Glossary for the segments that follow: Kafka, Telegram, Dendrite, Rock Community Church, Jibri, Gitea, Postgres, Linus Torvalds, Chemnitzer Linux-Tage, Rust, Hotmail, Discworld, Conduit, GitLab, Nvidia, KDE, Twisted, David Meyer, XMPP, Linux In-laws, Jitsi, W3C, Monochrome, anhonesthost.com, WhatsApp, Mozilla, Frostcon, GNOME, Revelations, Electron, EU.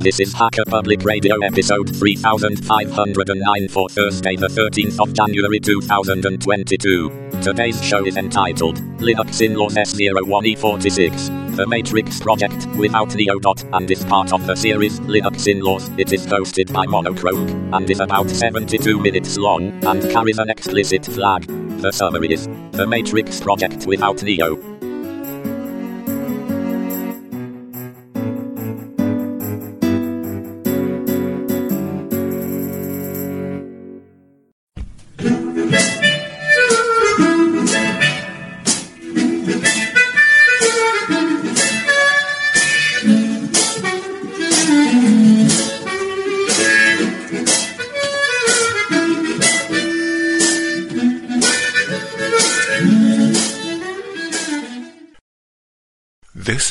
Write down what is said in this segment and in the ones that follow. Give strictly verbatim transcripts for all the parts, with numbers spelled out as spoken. This is Hacker Public Radio episode three thousand five hundred nine for Thursday the thirteenth of January two thousand twenty-two. Today's show is entitled Linux In-laws S zero one E forty-six, The Matrix Project without Neo. And is part of the series Linux In-laws. It is hosted by Monochrome and is about seventy-two minutes long and carries an explicit flag. The summary is The Matrix Project without Neo. This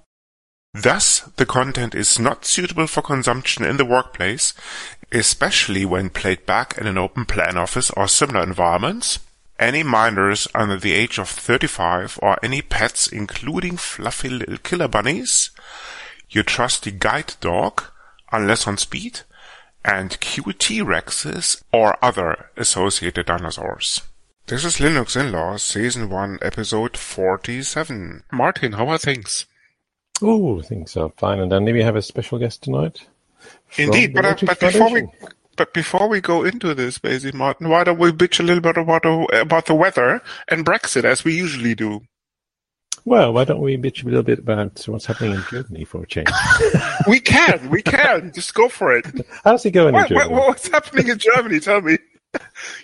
Thus, the content is not suitable for consumption in the workplace, especially when played back in an open-plan office or similar environments. Any minors under the age of thirty-five or any pets, including fluffy little killer bunnies, your trusty guide dog, unless on speed, and cute T-Rexes or other associated dinosaurs. This is Linux In-laws, Season one, Episode forty-seven. Martin, how are things? Oh, things are fine, and then we have a special guest tonight. Indeed, but, uh, but before we but before we go into this, Basie Martin, why don't we bitch a little bit about the, about the weather and Brexit as we usually do? Well, why don't we bitch a little bit about what's happening in Germany for a change? we can, we can, just go for it. How's it going what, in Germany? What, what's happening in Germany? Tell me.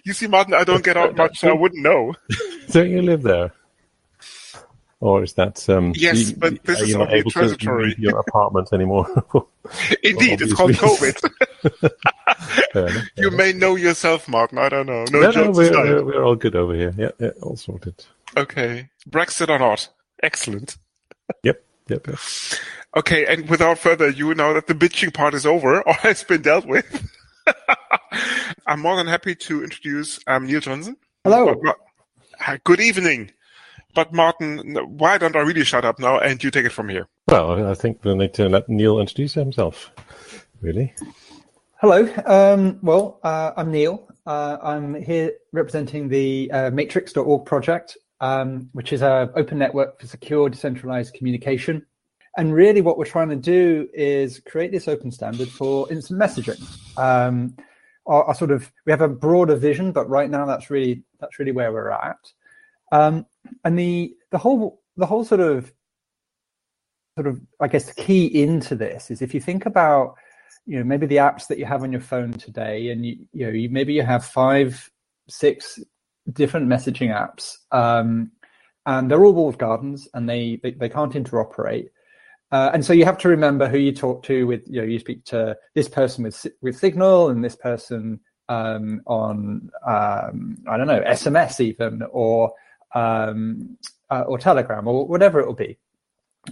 You see, Martin, I don't get out much, so I wouldn't know. Don't you live there? Or is that um, yes, you, but this is not able transitory. To your apartment anymore? Indeed, it's called reasons. COVID. fair enough, fair you enough. May know yourself, Martin. I don't know. No, no, no we're, we're, we're all good over here. Yeah, yeah, all sorted. Okay, Brexit or not? Excellent. Yep, yep, yep. Okay, and without further ado, now that the bitching part is over or has been dealt with, I'm more than happy to introduce um, Neil Johnson. Hello. Good evening. But Martin, why don't I really shut up now and you take it from here? Well, I think we'll need to let Neil introduce himself, really. Hello. Um, well, uh, I'm Neil. Uh, I'm here representing the uh, Matrix dot org project, um, which is an open network for secure, decentralized communication. And really what we're trying to do is create this open standard for instant messaging. Um, our, our sort of, we have a broader vision, but right now that's really that's really where we're at. Um, and the the whole the whole sort of sort of I guess the key into this is if you think about you know maybe the apps that you have on your phone today, and you you know you, maybe you have five six different messaging apps, um, and they're all walled gardens, and they they, they can't interoperate, uh, and so you have to remember who you talk to with you know you speak to this person with with Signal and this person um, on um, I don't know S M S even or Um, uh, or Telegram or whatever it will be,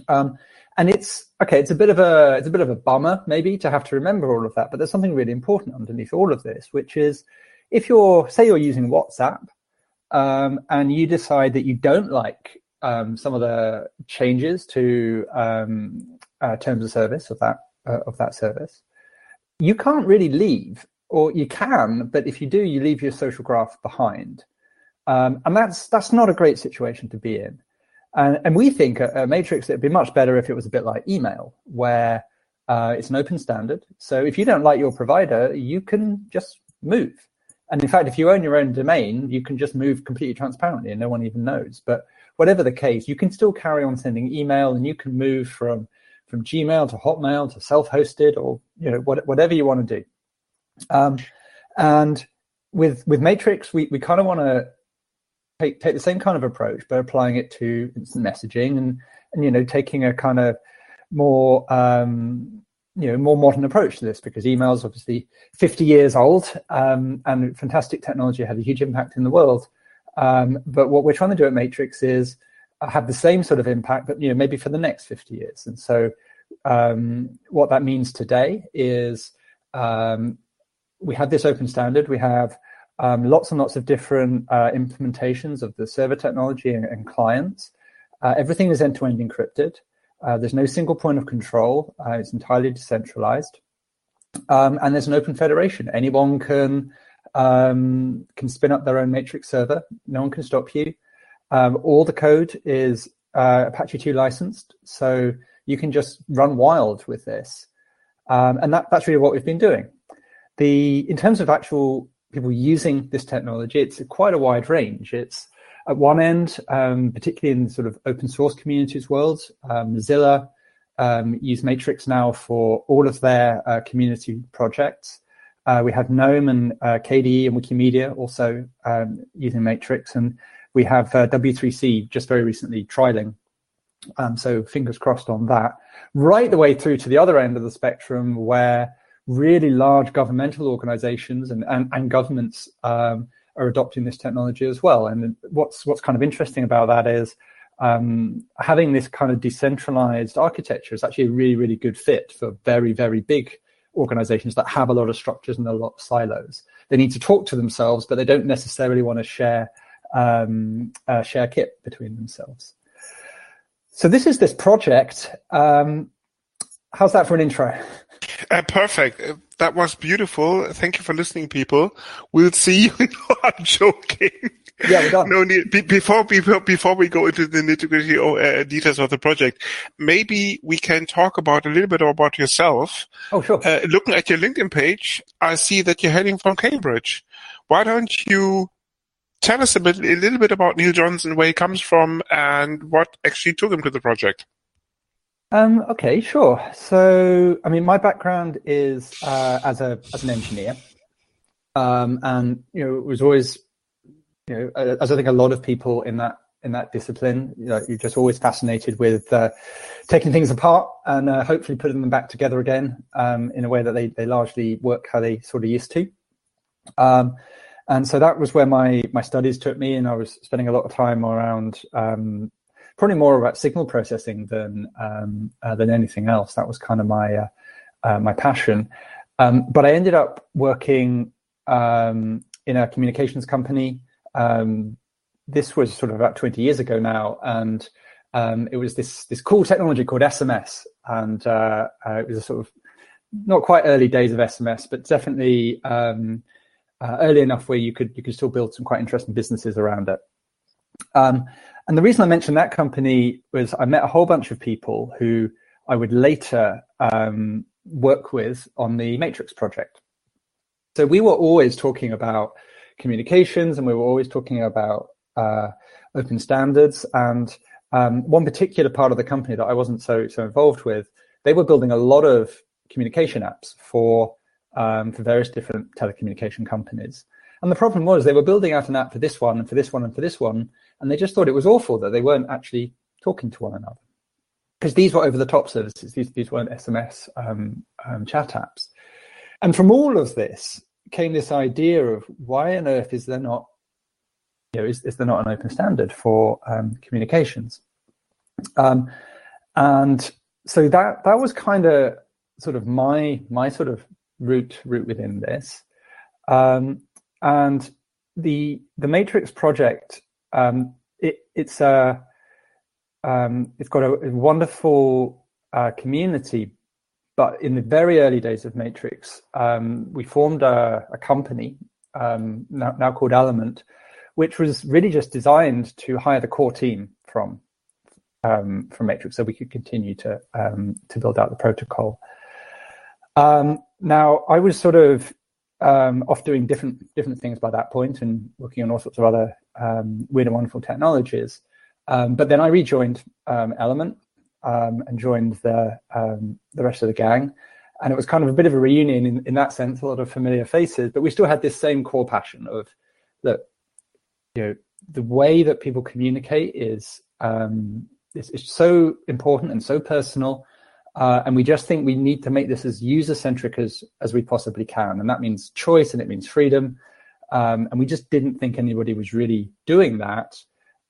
um, and it's okay. It's a bit of a it's a bit of a bummer maybe to have to remember all of that, but there's something really important underneath all of this, which is if you're say you're using WhatsApp um, and you decide that you don't like um, some of the changes to um, uh, terms of service of that uh, of that service, you can't really leave, or you can, but if you do, you leave your social graph behind. Um, and that's that's not a great situation to be in. And, and we think at, at Matrix, it'd be much better if it was a bit like email, where uh, it's an open standard. So if you don't like your provider, you can just move. And in fact, if you own your own domain, you can just move completely transparently and no one even knows. But whatever the case, you can still carry on sending email, and you can move from, from Gmail to Hotmail to self-hosted or you know what, whatever you want to do. Um, and with with Matrix, we, we kind of want to Take, take the same kind of approach, but applying it to instant messaging and, and you know, taking a kind of more um, you know, more modern approach to this, because email is obviously fifty years old, um, and fantastic technology had a huge impact in the world. Um, but what we're trying to do at Matrix is have the same sort of impact, but, you know, maybe for the next fifty years. And so um, what that means today is um, we have this open standard. We have um, lots and lots of different uh, implementations of the server technology and, and clients. Uh, everything is end-to-end encrypted. Uh, there's no single point of control. Uh, it's entirely decentralized. Um, and there's an open federation. Anyone can um, can spin up their own Matrix server. No one can stop you. Um, all the code is uh, Apache two licensed. So you can just run wild with this. Um, and that, that's really what we've been doing. The in terms of actual people using this technology, it's quite a wide range. It's at one end, um, particularly in the sort of open source communities world, um, Mozilla um, use Matrix now for all of their uh, community projects. Uh, we have GNOME and uh, K D E and Wikimedia also um, using Matrix. And we have uh, W three C just very recently trialing. Um, so fingers crossed on that. Right the way through to the other end of the spectrum, where really large governmental organizations and, and, and governments um, are adopting this technology as well. And what's what's kind of interesting about that is um, having this kind of decentralized architecture is actually a really, really good fit for very, very big organizations that have a lot of structures and a lot of silos. They need to talk to themselves, but they don't necessarily want to share um, uh, share kit between themselves. So this is this project. Um, how's that for an intro? Uh, perfect. That was beautiful. Thank you for listening, people. We'll see you. No, I'm joking. Yeah, we're done. No, be, before, before, before we go into the nitty-gritty uh, details of the project, maybe we can talk about a little bit about yourself. Oh, sure. Uh, looking at your LinkedIn page, I see that you're hailing from Cambridge. Why don't you tell us a, bit, a little bit about Neil Johnson, where he comes from, and what actually took him to the project? Um, okay, sure. So, I mean, my background is uh, as a as an engineer, um, and you know, it was always, you know, as I think a lot of people in that in that discipline, you know, you're just always fascinated with uh, taking things apart and uh, hopefully putting them back together again um, in a way that they they largely work how they sort of used to. Um, and so that was where my my studies took me, and I was spending a lot of time around. Um, Probably more about signal processing than um, uh, than anything else. That was kind of my uh, uh, my passion. Um, but I ended up working um, in a communications company. Um, this was sort of about twenty years ago now, and um, it was this this cool technology called S M S, and uh, uh, it was a sort of not quite early days of S M S, but definitely um, uh, early enough where you could you could still build some quite interesting businesses around it. Um, And the reason I mentioned that company was I met a whole bunch of people who I would later um, work with on the Matrix project. So we were always talking about communications, and we were always talking about uh, open standards. And um, one particular part of the company that I wasn't so so involved with, they were building a lot of communication apps for um, for various different telecommunication companies. And the problem was they were building out an app for this one and for this one and for this one. And they just thought it was awful that they weren't actually talking to one another, because these were over-the-top services. These these weren't S M S um, um, chat apps. And from all of this came this idea of why on earth is there not, you know, is, is there not an open standard for um, communications? Um, and so that that was kind of sort of my my sort of route route within this. Um, and the the Matrix project. Um, it, it's a, um, it's got a, a wonderful uh, community, but in the very early days of Matrix, um, we formed a, a company um, now, now called Element, which was really just designed to hire the core team from um, from Matrix, so we could continue to um, to build out the protocol. Um, now, I was sort of um, off doing different different things by that point and working on all sorts of other Um, weird and wonderful technologies. Um, but then I rejoined um, Element um, and joined the um, the rest of the gang. And it was kind of a bit of a reunion in, in that sense, a lot of familiar faces, but we still had this same core passion of, look, you know, the way that people communicate is, um, is, is so important and so personal. Uh, and we just think we need to make this as user-centric as, as we possibly can. And that means choice and it means freedom. Um, and we just didn't think anybody was really doing that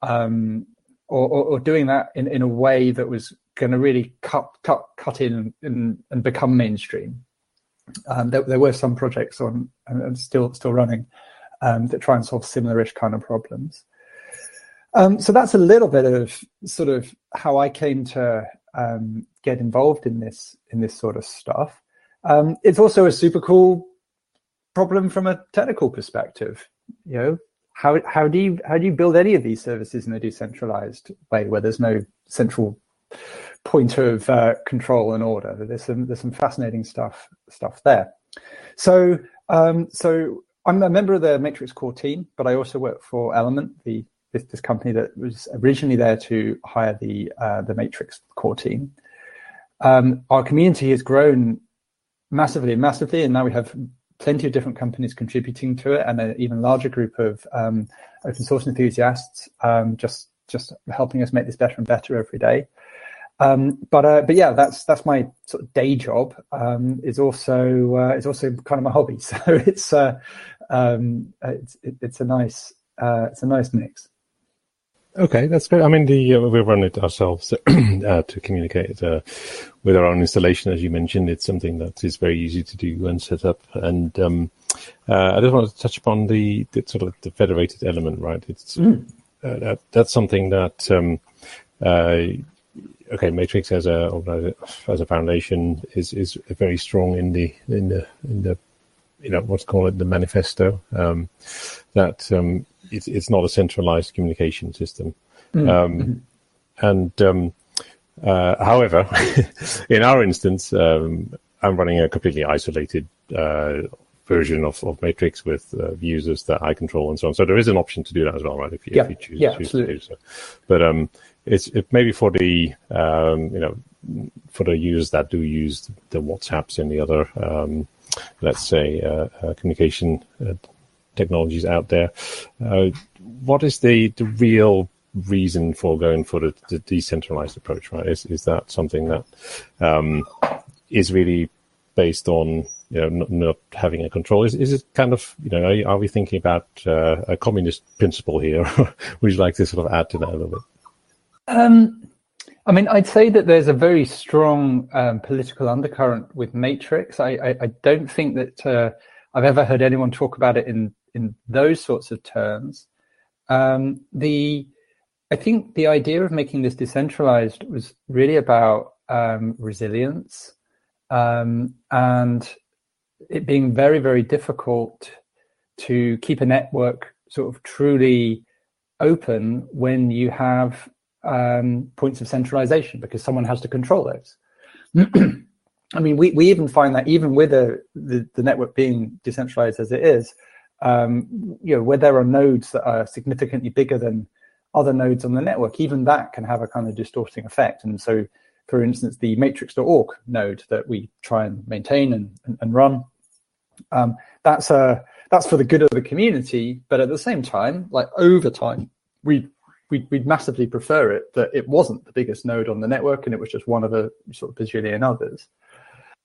um, or, or, or doing that in, in a way that was going to really cut, cut, cut in and, and become mainstream. Um, there, there were some projects on and, and still still running um, that try and solve similar-ish kind of problems. Um, so that's a little bit of sort of how I came to um, get involved in this in this sort of stuff. Um, it's also a super cool problem from a technical perspective. You know, how how do you how do you build any of these services in a decentralized way where there's no central point of uh, control and order? There's some there's some fascinating stuff stuff there. So um, so I'm a member of the Matrix core team, but I also work for Element, the this, this company that was originally there to hire the uh, the Matrix core team. Um, our community has grown massively, massively, and now we have plenty of different companies contributing to it, and an even larger group of um, open source enthusiasts um, just just helping us make this better and better every day. Um, but uh, but yeah, that's that's my sort of day job. Um, is also uh, is also kind of my hobby. So it's uh, um, it's it, it's a nice uh, it's a nice mix. Okay, that's great. I mean, the uh, we run it ourselves uh, to communicate uh, with our own installation, as you mentioned. It's something that is very easy to do and set up. And um, uh, I just wanted to touch upon the, the sort of the federated element, right? It's mm. uh, that, that's something that um, uh, okay, Matrix as a as a foundation is is very strong in the in the in the you know what's called it the manifesto um, that. Um, It's, it's not a centralized communication system. Mm. Um, and um, uh, however, in our instance, um, I'm running a completely isolated uh, version of, of Matrix with uh, users that I control and so on. So there is an option to do that as well, right? If you, yeah. if you choose, yeah, choose to do so. But um, it's it maybe for the, um, you know, for the users that do use the WhatsApps and the other, um, let's say, uh, uh, communication uh, technologies out there. Uh, what is the, the real reason for going for the, the decentralized approach, right? Is is that something that um, is really based on you know not, not having a control? Is is it kind of you know are, are we thinking about uh, a communist principle here? Would you like to sort of add to that a little bit? Um, I mean, I'd say that there's a very strong um, political undercurrent with Matrix. I I, I don't think that uh, I've ever heard anyone talk about it in in those sorts of terms. Um, the, I think the idea of making this decentralized was really about um, resilience um, and it being very, very difficult to keep a network sort of truly open when you have um, points of centralization because someone has to control those. I mean, we, we even find that even with a, the, the network being decentralized as it is, Um, you know, where there are nodes that are significantly bigger than other nodes on the network, even that can have a kind of distorting effect. And so, for instance, the Matrix dot org node that we try and maintain and, and, and run, um, that's a, that's for the good of the community. But at the same time, like over time, we we we'd massively prefer it that it wasn't the biggest node on the network and it was just one of a sort of bazillion others.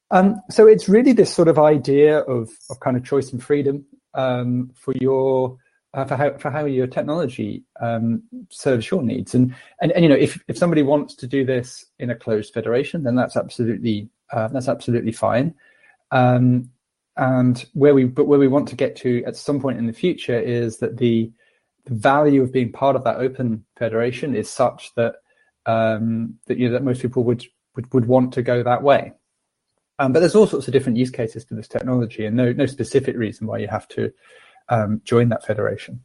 Um, so it's really this sort of idea of of kind of choice and freedom. Um, for your uh, for how for how your technology um, serves your needs, and, and and you know if if somebody wants to do this in a closed federation, then that's absolutely uh, that's absolutely fine. Um, and where we but where we want to get to at some point in the future is that the, the value of being part of that open federation is such that um, that you know that most people would would, would want to go that way. Um, but there's all sorts of different use cases to this technology and no no specific reason why you have to um, join that federation.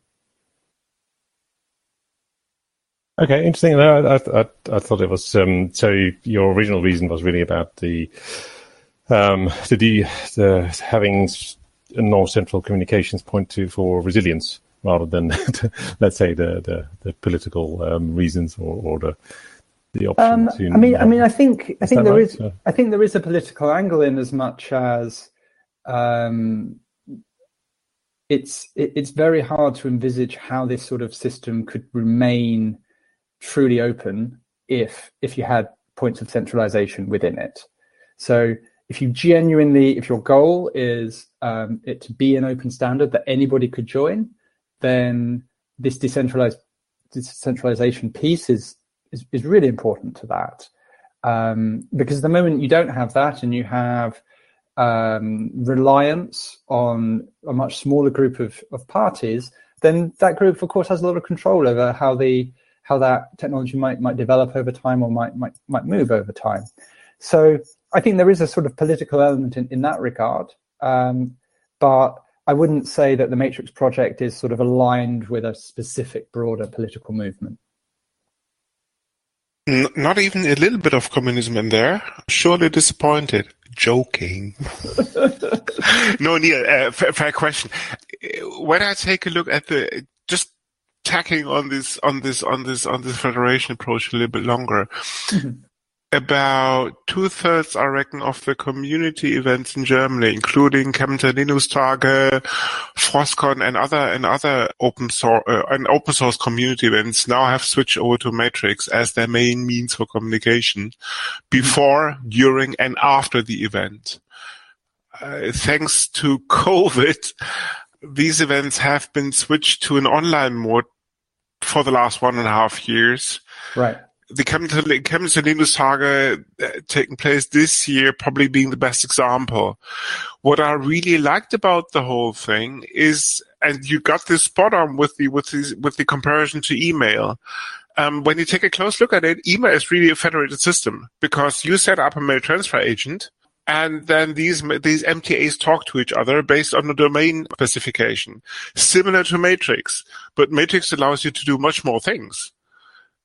Okay, interesting. I, I, I thought it was, um, so your original reason was really about the, um, the, de, the having a non-central communications point to for resilience rather than, let's say, the, the, the political um, reasons or, or the... The um, to, I mean, uh, I mean, I think I think there right? is yeah. I think there is a political angle in as much as um, it's it, it's very hard to envisage how this sort of system could remain truly open if if you had points of centralization within it. So if you genuinely, if your goal is um, it to be an open standard that anybody could join, then this decentralized decentralization piece is, is, is really important to that. Um, because the moment you don't have that and you have um, reliance on a much smaller group of, of parties, then that group, of course, has a lot of control over how the how that technology might might develop over time or might might might move over time. So I think there is a sort of political element in, in that regard, um, but I wouldn't say that the Matrix Project is sort of aligned with a specific broader political movement. N- not even a little bit of communism in there. Surely disappointed. Joking. No, Neil, uh, fair, fair question. When I take a look at the, just tacking on this, on this, on this, on this federation approach a little bit longer, mm-hmm. About two-thirds, I reckon, of the community events in Germany, including Chemnitzer Linux-Tage, Frostcon, and other and other open source uh, and open source community events, now have switched over to Matrix as their main means for communication, before, during, and after the event. Uh, thanks to COVID, these events have been switched to an online mode for the last one and a half years. Right. The Chemnitzer Linux-Tage uh, taking place this year probably being the best example. What I really liked about the whole thing is, and you got this spot on with the with the, with the comparison to email. Um, when you take a close look at it, email is really a federated system because you set up a mail transfer agent, and then these these M T As talk to each other based on the domain specification, similar to Matrix. But Matrix allows you to do much more things.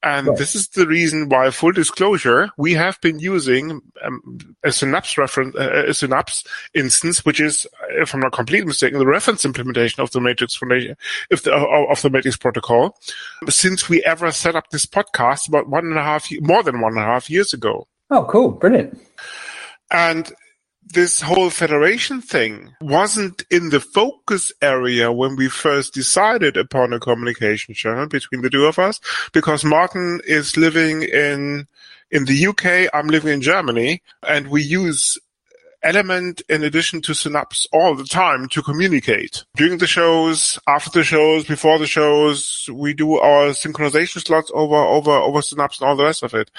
And right. This is the reason why, full disclosure, we have been using um, a Synapse reference, uh, a Synapse instance, which is, if I'm not completely mistaken, the reference implementation of the Matrix if the, of the Matrix protocol, since we ever set up this podcast about one and a half, more than one and a half years ago. Oh, cool! Brilliant. And this whole federation thing wasn't in the focus area when we first decided upon a communication channel between the two of us, because Martin is living in in the U K, I'm living in Germany, and we use Element in addition to Synapse all the time to communicate. During the shows, after the shows, before the shows, we do our synchronization slots over, over, over Synapse and all the rest of it.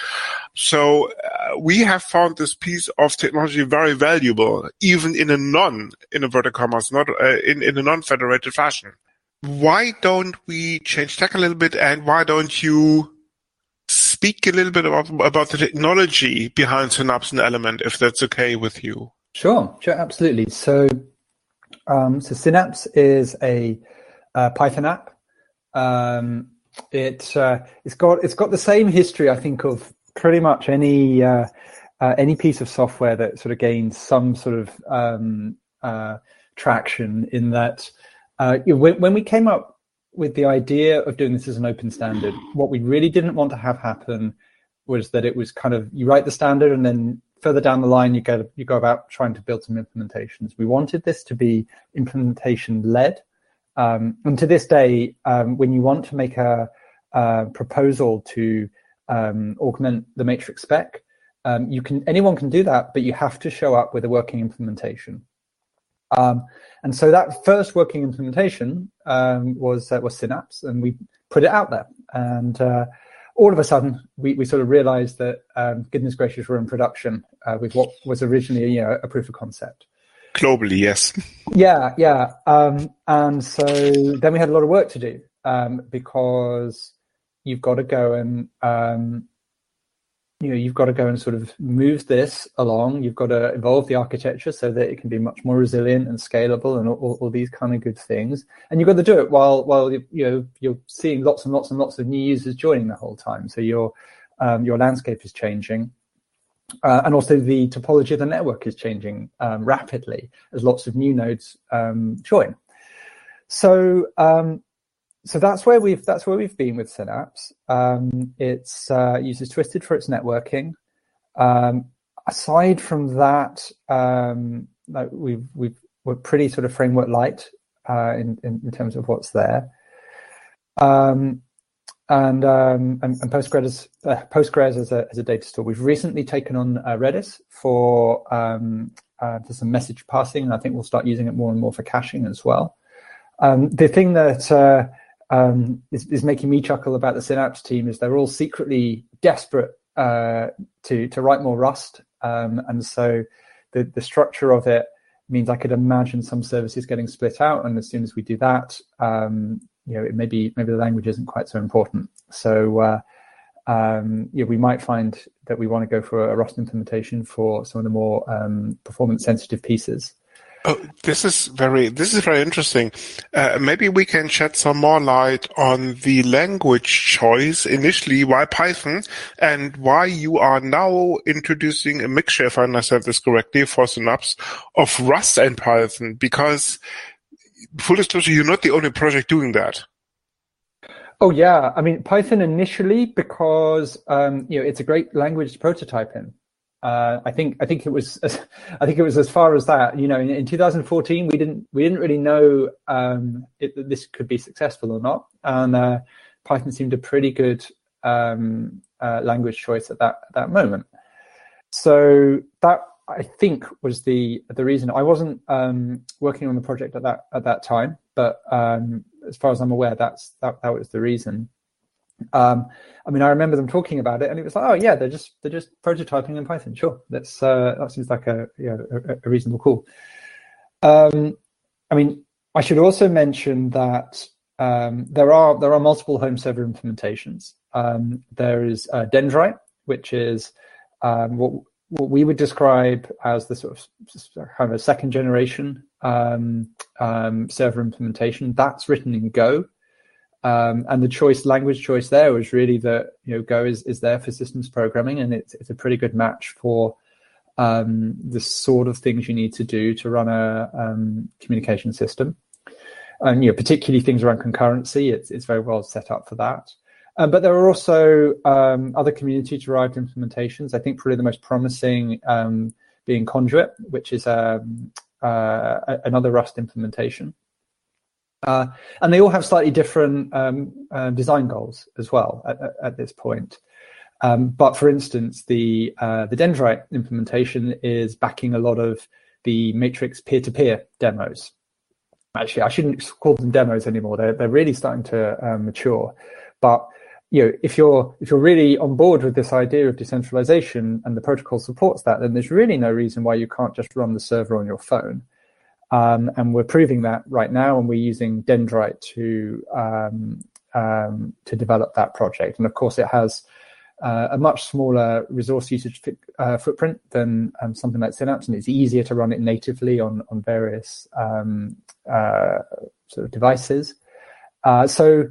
So uh, we have found this piece of technology very valuable, even in a non, in inverted commas, not uh, in, in a non-federated fashion. Why don't we change tech a little bit, and why don't you speak a little bit about, about the technology behind Synapse and Element, if that's okay with you? Sure, sure, absolutely. So, um, so Synapse is a, a Python app. Um, it uh, it's got it's got the same history, I think, of pretty much any uh, uh, any piece of software that sort of gains some sort of um, uh, traction. In that, uh, when, when we came up with the idea of doing this as an open standard, what we really didn't want to have happen was that it was kind of, you write the standard and then further down the line you go you go about trying to build some implementations. We wanted this to be implementation led, um, and to this day, um, when you want to make a, a proposal to um, augment the Matrix spec, um, you can anyone can do that, but you have to show up with a working implementation. Um, and so that first working implementation um, was uh, was Synapse, and we put it out there. And uh, all of a sudden, we, we sort of realized that, um, goodness gracious, we're in production uh, with what was originally, you know, a proof of concept. Globally, yes. Yeah, yeah. Um, and so then we had a lot of work to do um, because you've got to go and um, you know, you've got to go and sort of move this along. You've got to evolve the architecture so that it can be much more resilient and scalable, and all, all, all these kind of good things. And you've got to do it while while you know you're seeing lots and lots and lots of new users joining the whole time. So your um, your landscape is changing, uh, and also the topology of the network is changing um, rapidly as lots of new nodes um, join. So um, so that's where we've that's where we've been with Synapse. Um, it's uh, uses Twisted for its networking. Um, aside from that, um, like we've we've we're pretty sort of framework light uh, in, in in terms of what's there. Um, and um, and, and Postgres uh, Postgres as a as a data store. We've recently taken on uh, Redis for um, uh, for some message passing, and I think we'll start using it more and more for caching as well. Um, the thing that uh, um, is, is making me chuckle about the Synapse team is they're all secretly desperate uh, to to write more Rust, um, and so the the structure of it means I could imagine some services getting split out, and as soon as we do that, um, you know, it may be, maybe the language isn't quite so important. So, uh, um, yeah, we might find that we want to go for a Rust implementation for some of the more um, performance-sensitive pieces. Oh, this is very, this is very interesting. Uh, maybe we can shed some more light on the language choice initially, why Python, and why you are now introducing a mixture, if I understand this correctly, for Synapse of Rust and Python, because full disclosure, you're not the only project doing that. Oh yeah. I mean, Python initially, because, um, you know, it's a great language to prototype in. Uh, I think I think it was as, I think it was as far as that. You know, in, in two thousand fourteen, we didn't we didn't really know um, if this could be successful or not, and uh, Python seemed a pretty good um, uh, language choice at that at that moment. So that, I think, was the the reason. I wasn't um, working on the project at that at that time, but um, as far as I'm aware, that's that that was the reason. Um, I mean, I remember them talking about it, and it was like, "Oh, yeah, they're just they're just prototyping in Python." Sure, that's uh, that seems like a yeah, a, a reasonable call. Um, I mean, I should also mention that um, there are there are multiple home server implementations. Um, there is uh, Dendrite, which is um, what what we would describe as the sort of kind of second generation um, um, server implementation. That's written in Go. Um, and the choice, language choice there was really that, you know, Go is, is there for systems programming, and it's it's a pretty good match for um, the sort of things you need to do to run a um, communication system. And, you know, particularly things around concurrency, it's it's very well set up for that. Um, but there are also um, other community-derived implementations. I think probably the most promising um, being Conduit, which is um, uh, another Rust implementation. Uh, and they all have slightly different um, uh, design goals as well at, at, at this point. Um, but for instance, the uh, the Dendrite implementation is backing a lot of the Matrix peer-to-peer demos. Actually, I shouldn't call them demos anymore. They're they're really starting to uh, mature. But you know, if you're if you're really on board with this idea of decentralization and the protocol supports that, then there's really no reason why you can't just run the server on your phone. Um, and we're proving that right now, and we're using Dendrite to um, um, to develop that project. And of course, it has uh, a much smaller resource usage fi- uh, footprint than um, something like Synapse, and it's easier to run it natively on on various um, uh, sort of devices. Uh, so,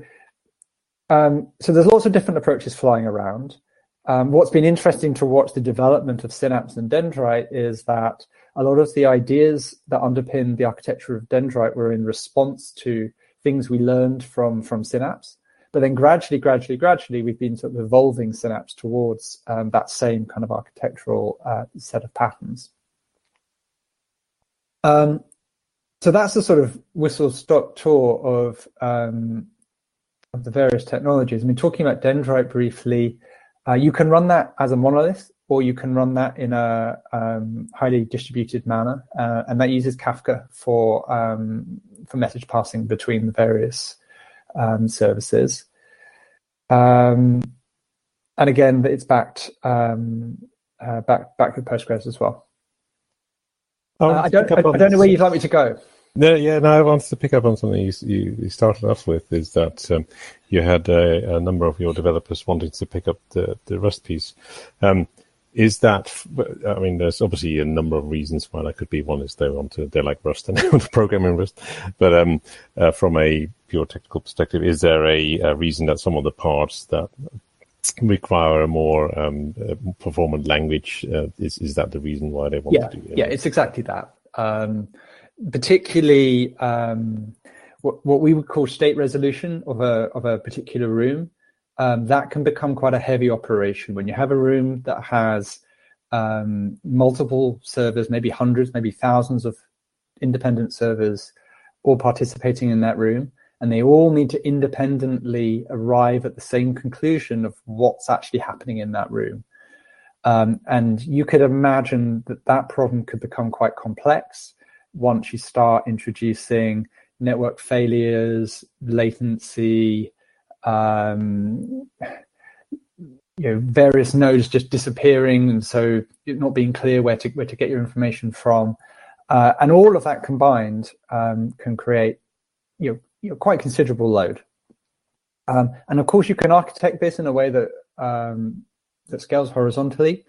um, so there's lots of different approaches flying around. Um, what's been interesting to watch the development of Synapse and Dendrite is that a lot of the ideas that underpin the architecture of Dendrite were in response to things we learned from from Synapse. But then gradually, gradually, gradually, we've been sort of evolving Synapse towards um, that same kind of architectural uh, set of patterns. Um, so that's the sort of whistle-stop tour of, um, of the various technologies. I mean, talking about Dendrite briefly, uh, you can run that as a monolith, or you can run that in a um, highly distributed manner, uh, and that uses Kafka for um, for message passing between the various um, services. Um, and again, it's backed um, uh, back back with Postgres as well. I, uh, I don't I, I don't know where you'd like me to go. No, yeah, no. I wanted to pick up on something you you, you started off with, is that um, you had a, a number of your developers wanting to pick up the the Rust piece. Um, Is that, I mean, there's obviously a number of reasons why that could be. One is they want to, they like Rust and they want to program in Rust. But um, uh, from a pure technical perspective, is there a, a reason that some of the parts that require a more um, uh, performant language, uh, is, is that the reason why they want yeah, to do it? Yeah, it's exactly that. Um, particularly um, what, what we would call state resolution of a of a particular room. Um, that can become quite a heavy operation when you have a room that has um, multiple servers, maybe hundreds, maybe thousands of independent servers all participating in that room. and they all need to independently arrive at the same conclusion of what's actually happening in that room. Um, and you could imagine that that problem could become quite complex once you start introducing network failures, latency, um, you know, various nodes just disappearing, and so it not being clear where to where to get your information from, uh, and all of that combined um, can create you know, you know quite considerable load. Um, and of course, you can architect this in a way that um, that scales horizontally,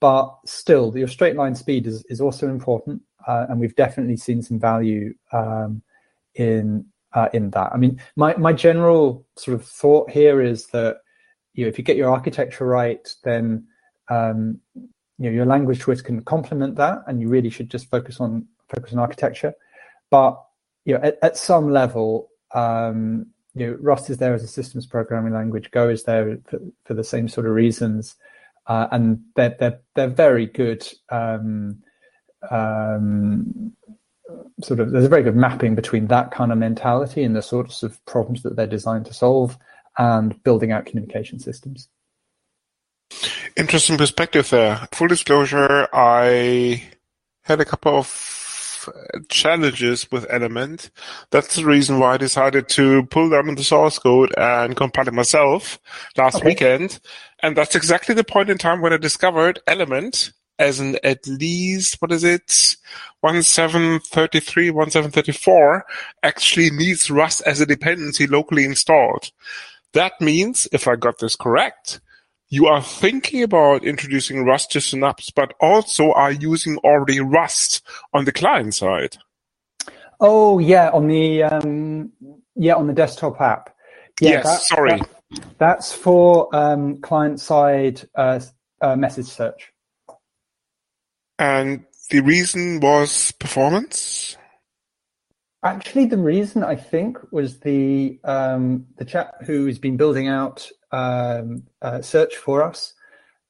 but still, your straight line speed is is also important, uh, and we've definitely seen some value um, in uh, in that. I mean, my my general sort of thought here is that, you know, if you get your architecture right, then um, you know, your language choice can complement that, and you really should just focus on focus on architecture. But you know, at, at some level, um, you know, Rust is there as a systems programming language. Go is there for, for the same sort of reasons, uh, and they're they're they're very good. Um, um, sort of, there's a very good mapping between that kind of mentality and the sorts of problems that they're designed to solve, and building out communication systems. Interesting perspective there. Full disclosure, I had a couple of challenges with Element. That's the reason why I decided to pull down the source code and compile it myself last okay. weekend. And that's exactly the point in time when I discovered Element as an at least, what is it, one seven three three, one seven three four, actually needs Rust as a dependency locally installed. That means, if I got this correct, you are thinking about introducing Rust to Synapse, but also are using already Rust on the client side. Oh yeah, on the um, yeah on the desktop app. Yeah, yes, that, sorry. That, that's for um, client side uh, uh, message search. And the reason was performance? Actually, the reason, I think, was the um, the chap who has been building out um, uh, search for us.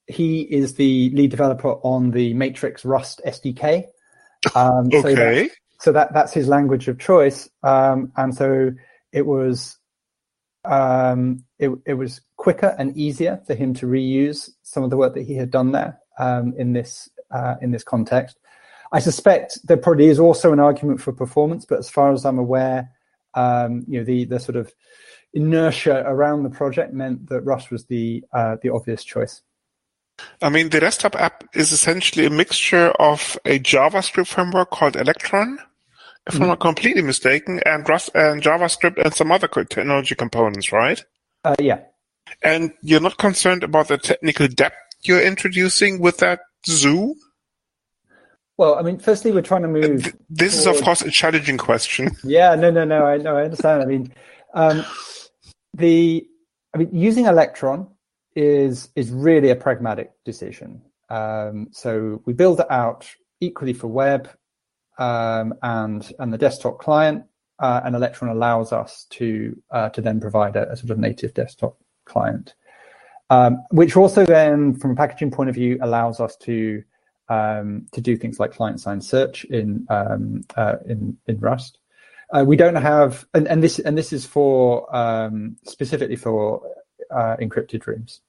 He is the lead developer on the Matrix Rust S D K. Um, okay. So, that, so that that's his language of choice, um, and so it was um, it it was quicker and easier for him to reuse some of the work that he had done there um, in this. Uh, in this context. I suspect there probably is also an argument for performance, but as far as I'm aware, um, you know, the the sort of inertia around the project meant that Rust was the uh, the obvious choice. I mean, the desktop app is essentially a mixture of a JavaScript framework called Electron, if mm-hmm. I'm not completely mistaken, and Rust and JavaScript and some other technology components, right? Uh, yeah. And you're not concerned about the technical depth you're introducing with that zoo? Well, I mean, firstly, we're trying to move. Th- this forward. Is, of course, a challenging question. Yeah, no, no, no. I know, I understand. I mean, um, the, I mean, using Electron is is really a pragmatic decision. Um, so we build it out equally for web um, and and the desktop client, uh, and Electron allows us to uh, to then provide a, a sort of native desktop client. Um, which also then, from a packaging point of view, allows us to um, to do things like client-side search in um, uh, in in Rust. Uh, we don't have, and, and this and this is for um, specifically for uh, encrypted rooms.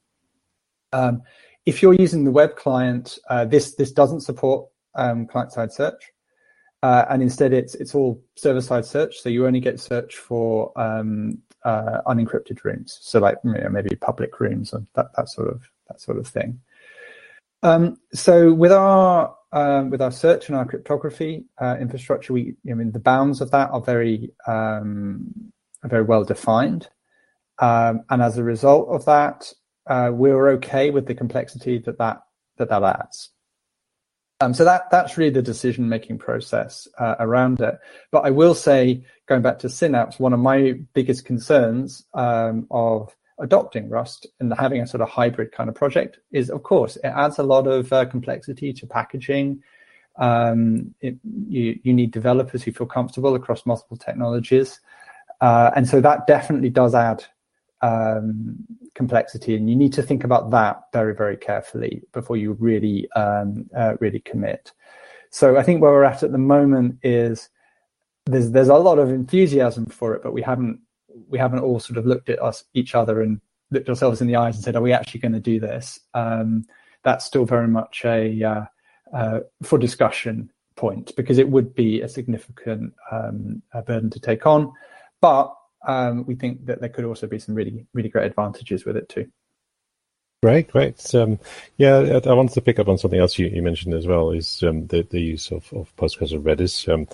Um, if you're using the web client, uh, this this doesn't support um, client-side search, uh, and instead it's it's all server-side search. So you only get search for um, Uh, unencrypted rooms, so like, you know, maybe public rooms and that, that sort of that sort of thing. Um, so with our um, with our search and our cryptography uh, infrastructure, we I mean the bounds of that are very um, are very well defined, um, and as a result of that, uh, we're okay with the complexity that that that, that adds. Um, so that that's really the decision-making process uh, around it. But I will say, going back to Synapse, one of my biggest concerns um, of adopting Rust and having a sort of hybrid kind of project is, of course, it adds a lot of uh, complexity to packaging. Um, it, you, you need developers who feel comfortable across multiple technologies. Uh, and so that definitely does add um complexity, and you need to think about that very, very carefully before you really um uh, really commit. So I think where we're at at the moment is there's there's a lot of enthusiasm for it, but we haven't we haven't all sort of looked at us each other and looked ourselves in the eyes and said, are we actually going to do this? Um, that's still very much a uh, uh, for discussion point, because it would be a significant um, a burden to take on. But um, we think that there could also be some really, really great advantages with it too. Great, great. Um, yeah, I wanted to pick up on something else you, you mentioned as well, is um, the, the use of, of Postgres and Redis. Um,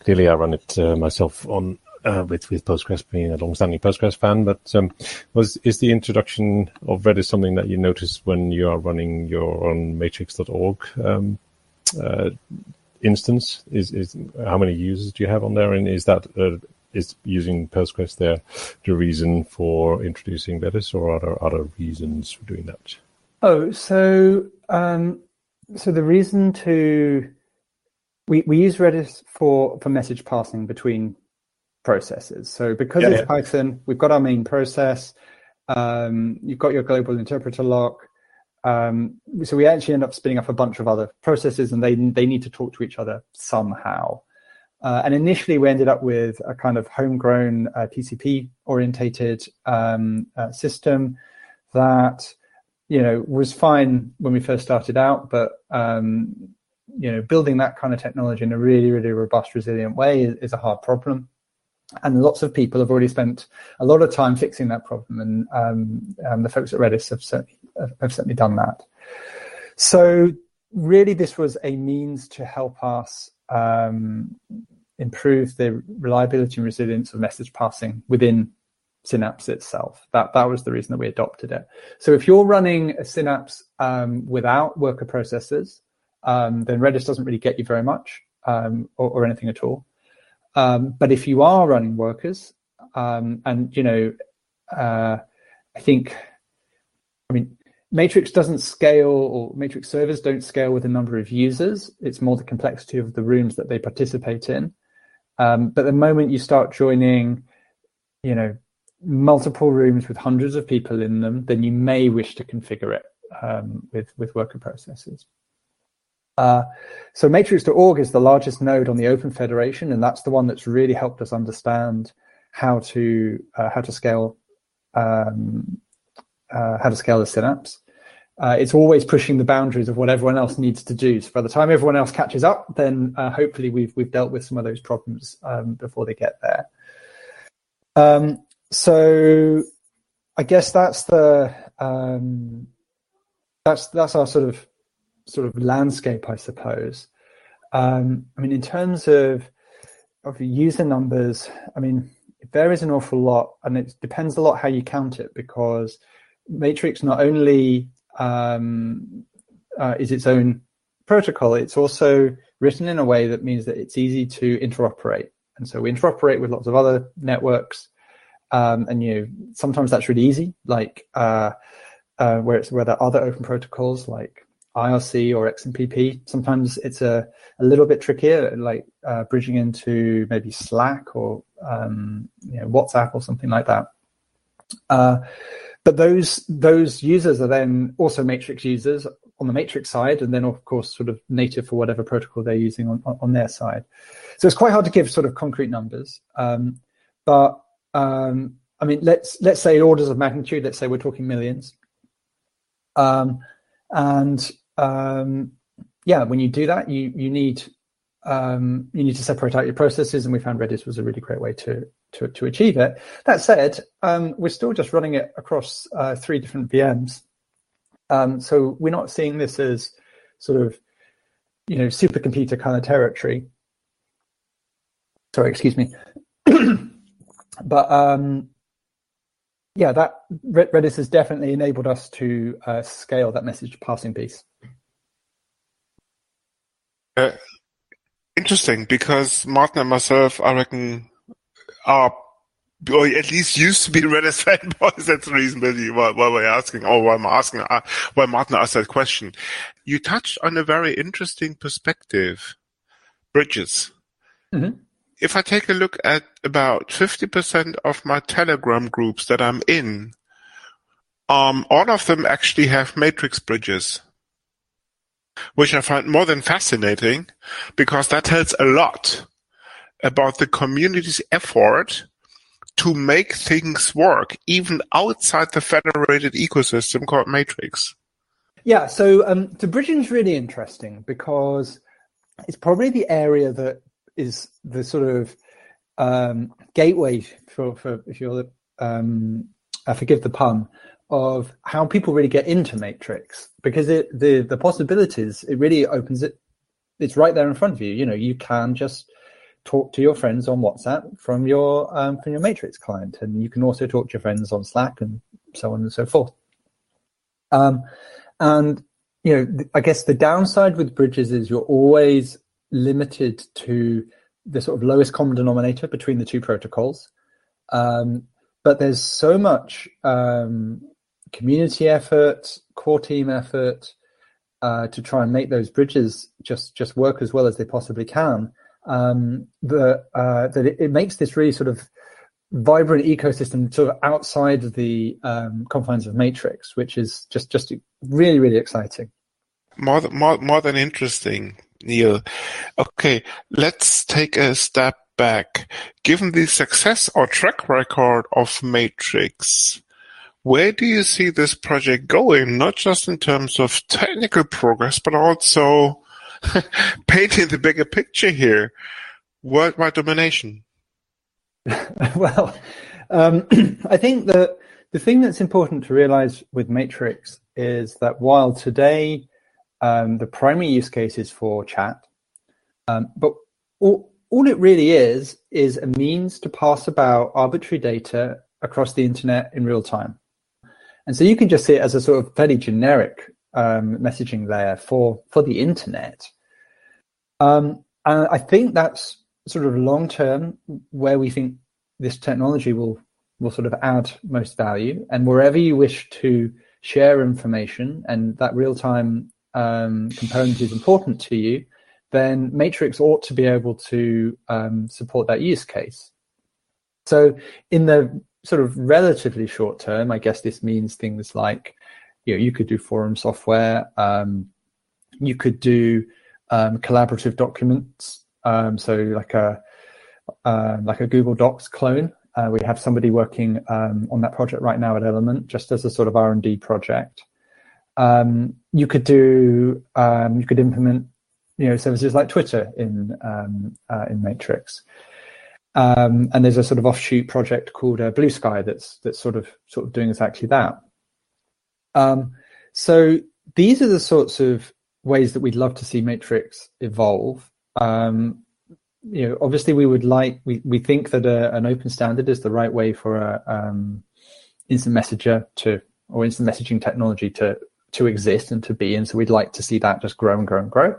clearly, I run it uh, myself on uh, with, with Postgres, being a long-standing Postgres fan, but um, was is the introduction of Redis something that you notice when you are running your own Matrix dot org um, uh, instance? Is, is how many users do you have on there, and is that uh, is using Postgres there the reason for introducing Redis, or are there other reasons for doing that? Oh, so um, so the reason to we we use Redis for for message passing between processes. So because yeah, it's yeah. Python, we've got our main process. Um, you've got your global interpreter lock. Um, so we actually end up spinning up a bunch of other processes, and they they need to talk to each other somehow. Uh, and initially, we ended up with a kind of homegrown uh, T C P-orientated um, uh, system that, you know, was fine when we first started out. But, um, you know, building that kind of technology in a really, really robust, resilient way is, is a hard problem. And lots of people have already spent a lot of time fixing that problem. And um, um, the folks at Redis have certainly, have certainly done that. So really, this was a means to help us Um, improve the reliability and resilience of message passing within Synapse itself. That that was the reason that we adopted it. So if you're running a Synapse um, without worker processes, um, then Redis doesn't really get you very much um, or, or anything at all. Um, but if you are running workers, um, and you know, uh, I think, I mean, Matrix doesn't scale, or Matrix servers don't scale with the number of users. It's more the complexity of the rooms that they participate in. Um, but the moment you start joining, you know, multiple rooms with hundreds of people in them, then you may wish to configure it um, with, with worker processes. Uh, so Matrix dot org is the largest node on the Open Federation, and that's the one that's really helped us understand how to uh, how to scale um Uh, how to scale the Synapse. Uh, it's always pushing the boundaries of what everyone else needs to do. So by the time everyone else catches up, then uh, hopefully we've we've dealt with some of those problems um, before they get there. Um, so I guess that's the um, that's that's our sort of sort of landscape, I suppose. Um, I mean, in terms of of user numbers, I mean, it varies an awful lot, and it depends a lot how you count it, because Matrix not only um, uh, is its own protocol, it's also written in a way that means that it's easy to interoperate. And so we interoperate with lots of other networks. Um, and you know, sometimes that's really easy, like uh, uh, where it's where there are other open protocols like I R C or X M P P. Sometimes it's a, a little bit trickier, like uh, bridging into maybe Slack or um, you know, WhatsApp or something like that. Uh, But those those users are then also Matrix users on the Matrix side, and then, of course, sort of native for whatever protocol they're using on, on, on their side. So it's quite hard to give sort of concrete numbers. Um, but, um, I mean, let's let's say orders of magnitude, let's say we're talking millions. Um, and, um, yeah, when you do that, you you need um, you need to separate out your processes, and we found Redis was a really great way to To, to achieve it. That said, um, we're still just running it across uh, three different V Ms. Um, so we're not seeing this as sort of, you know, supercomputer kind of territory. Sorry, excuse me. But um, yeah, that Redis has definitely enabled us to uh, scale that message passing piece. Uh, interesting, because Martin and myself, I reckon, are, or at least used to be Redis fanboys. That's the reason really why, why we're asking, or why I'm asking, why Martin asked that question. You touched on a very interesting perspective, bridges. Mm-hmm. If I take a look at about fifty percent of my Telegram groups that I'm in, um, all of them actually have Matrix bridges, which I find more than fascinating, because that tells a lot about the community's effort to make things work, even outside the federated ecosystem called Matrix? Yeah, so um, the bridging's really interesting because it's probably the area that is the sort of um, gateway for, for if you're the, um, I forgive the pun, of how people really get into Matrix, because it, the the possibilities, it really opens it. It's right there in front of you. You know, you can just talk to your friends on WhatsApp from your um, from your Matrix client, and you can also talk to your friends on Slack and so on and so forth. Um, and you know, I guess the downside with bridges is you're always limited to the sort of lowest common denominator between the two protocols. Um, but there's so much um, community effort, core team effort uh, to try and make those bridges just just work as well as they possibly can. Um, the, uh, that it, it makes this really sort of vibrant ecosystem sort of outside of the um, confines of Matrix, which is just, just really, really exciting. More, more, more than interesting, Neil. Okay, let's take a step back. Given the success or track record of Matrix, where do you see this project going, not just in terms of technical progress, but also painting the bigger picture here, worldwide domination? Well, um, I think that the thing that's important to realize with Matrix is that while today um, the primary use case is for chat, um, but all, all it really is is a means to pass about arbitrary data across the internet in real time. And so you can just see it as a sort of fairly generic Um, messaging layer for for the internet, um, and I think that's sort of long term where we think this technology will will sort of add most value. And wherever you wish to share information, and that real time um, component is important to you, then Matrix ought to be able to um, support that use case. So, in the sort of relatively short term, I guess this means things like, you know, you could do forum software, um, you could do um, collaborative documents, um, so like a uh, like a Google Docs clone. Uh, we have somebody working um, on that project right now at Element, just as a sort of R and D project. Um, you could do um, you could implement you know services like Twitter in um, uh, in Matrix. Um, and there's a sort of offshoot project called uh, Blue Sky that's that's sort of sort of doing exactly that. Um, so these are the sorts of ways that we'd love to see Matrix evolve. Um, you know, obviously we would like, we, we think that a, an open standard is the right way for a, um, instant messenger to, or instant messaging technology to, to exist and to be. And so we'd like to see that just grow and grow and grow.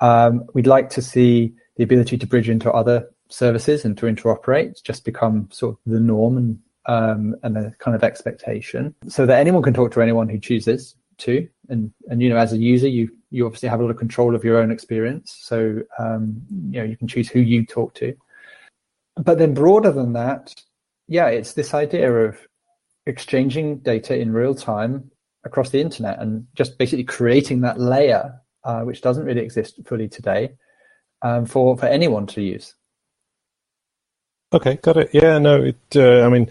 Um, we'd like to see the ability to bridge into other services and to interoperate just become sort of the norm and, Um, and a kind of expectation so that anyone can talk to anyone who chooses to. And, and, you know, as a user, you, you obviously have a lot of control of your own experience. So, um, you know, you can choose who you talk to. But then broader than that, yeah, it's this idea of exchanging data in real time across the internet and just basically creating that layer, uh, which doesn't really exist fully today, um, for, for anyone to use. Okay, got it. Yeah, no, it. Uh, I mean,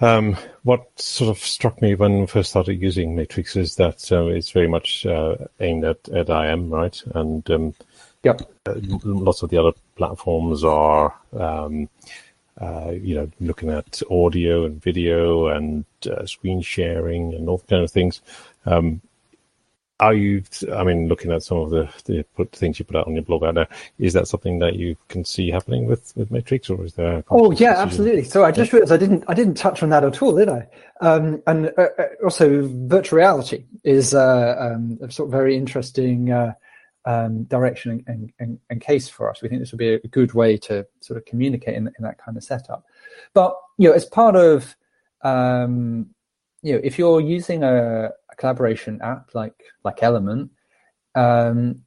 um, what sort of struck me when we first started using Matrix is that uh, it's very much uh, aimed at, at I M, right? And um, yep. uh, lots of the other platforms are, um, uh, you know, looking at audio and video and uh, screen sharing and all kind of things. Um, Are you, I mean, looking at some of the, the put, things you put out on your blog out there, is that something that you can see happening with, with Matrix, or is there? A oh, yeah, decision? Absolutely. So I just realized I didn't, I didn't touch on that at all, did I? Um, and uh, also virtual reality is uh, um, a sort of very interesting uh, um, direction and, and, and case for us. We think this would be a good way to sort of communicate in, in that kind of setup. But, you know, as part of, um, you know, if you're using a, collaboration app like like Element, um,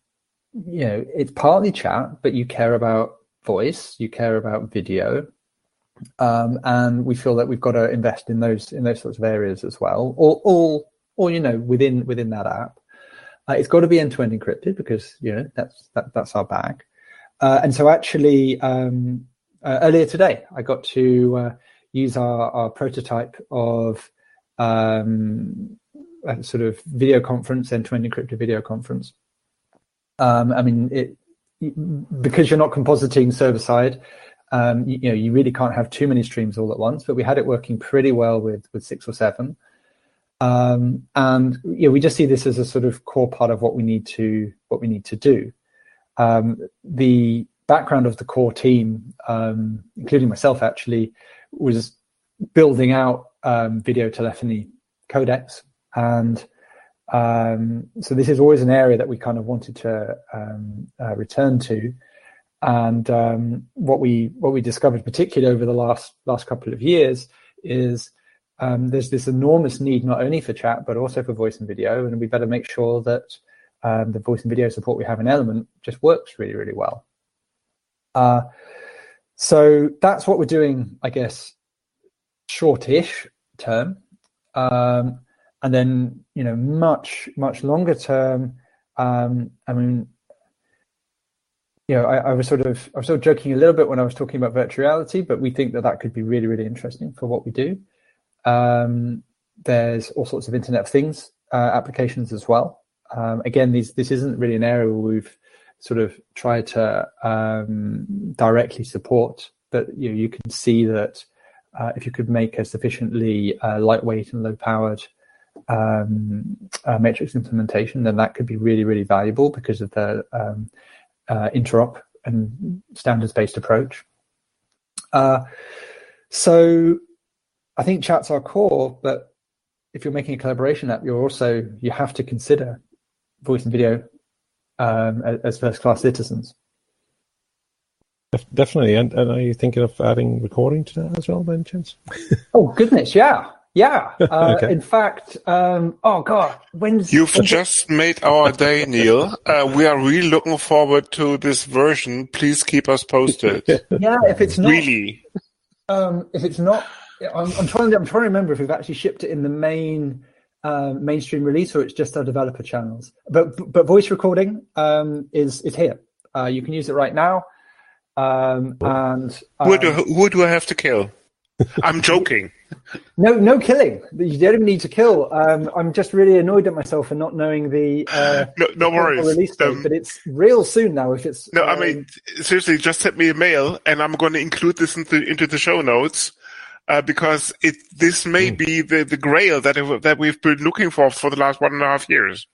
you know, it's partly chat, but you care about voice, you care about video, um, and we feel that we've got to invest in those in those sorts of areas as well. Or all, or you know, within within that app, uh, it's got to be end to end encrypted because you know that's that, that's our bag. Uh, and so actually, um, uh, earlier today, I got to uh, use our, our prototype of um, a sort of video conference, end-to-end encrypted video conference. Um, I mean, it, because you're not compositing server-side, um, you, you know, you really can't have too many streams all at once, but we had it working pretty well with, with six or seven. Um, and yeah, we just see this as a sort of core part of what we need to what we need to do. Um, the background of the core team, um, including myself, actually, was building out um, video telephony codecs, and um, so this is always an area that we kind of wanted to um, uh, return to. And um, what we what we discovered, particularly over the last last couple of years, is Um, there's this enormous need not only for chat, but also for voice and video, and we better make sure that um, the voice and video support we have in Element just works really, really well. Uh, so that's what we're doing, I guess, shortish term. Um, and then, you know, much, much longer term, um, I mean, you know, I, I was sort of I was sort of joking a little bit when I was talking about virtual reality, but we think that that could be really, really interesting for what we do. Um, there's all sorts of Internet of Things uh, applications as well. Um, again, these, this isn't really an area where we've sort of tried to um, directly support, but you know, you can see that uh, if you could make a sufficiently uh, lightweight and low-powered um, uh, matrix implementation, then that could be really, really valuable because of the um, uh, interop and standards-based approach. Uh, so... I think chat's our core, but if you're making a collaboration app, you're also, you have to consider voice and video um, as first-class citizens. Definitely. And, and are you thinking of adding recording to that as well, by any chance? Oh, goodness, yeah. Yeah. Uh, okay. In fact, um, oh, God. When's, You've when's just it? made our day, Neil. Uh, we are really looking forward to this version. Please keep us posted. Yeah, if it's not... Really? Um, if it's not... I'm, I'm trying. To, I'm trying to remember if we've actually shipped it in the main uh, mainstream release or it's just our developer channels. But but voice recording um, is is here. Uh, you can use it right now. Um, and um, who, do, who do I have to kill? I'm joking. No, no killing. You don't even need to kill. Um, I'm just really annoyed at myself for not knowing the uh, no, no worries. release date, um, but it's real soon now. If it's no, um, I mean seriously, just send me a mail, and I'm going to include this into, into the show notes. Uh, because it this may mm. be the, the grail that it, that we've been looking for for the last one and a half years.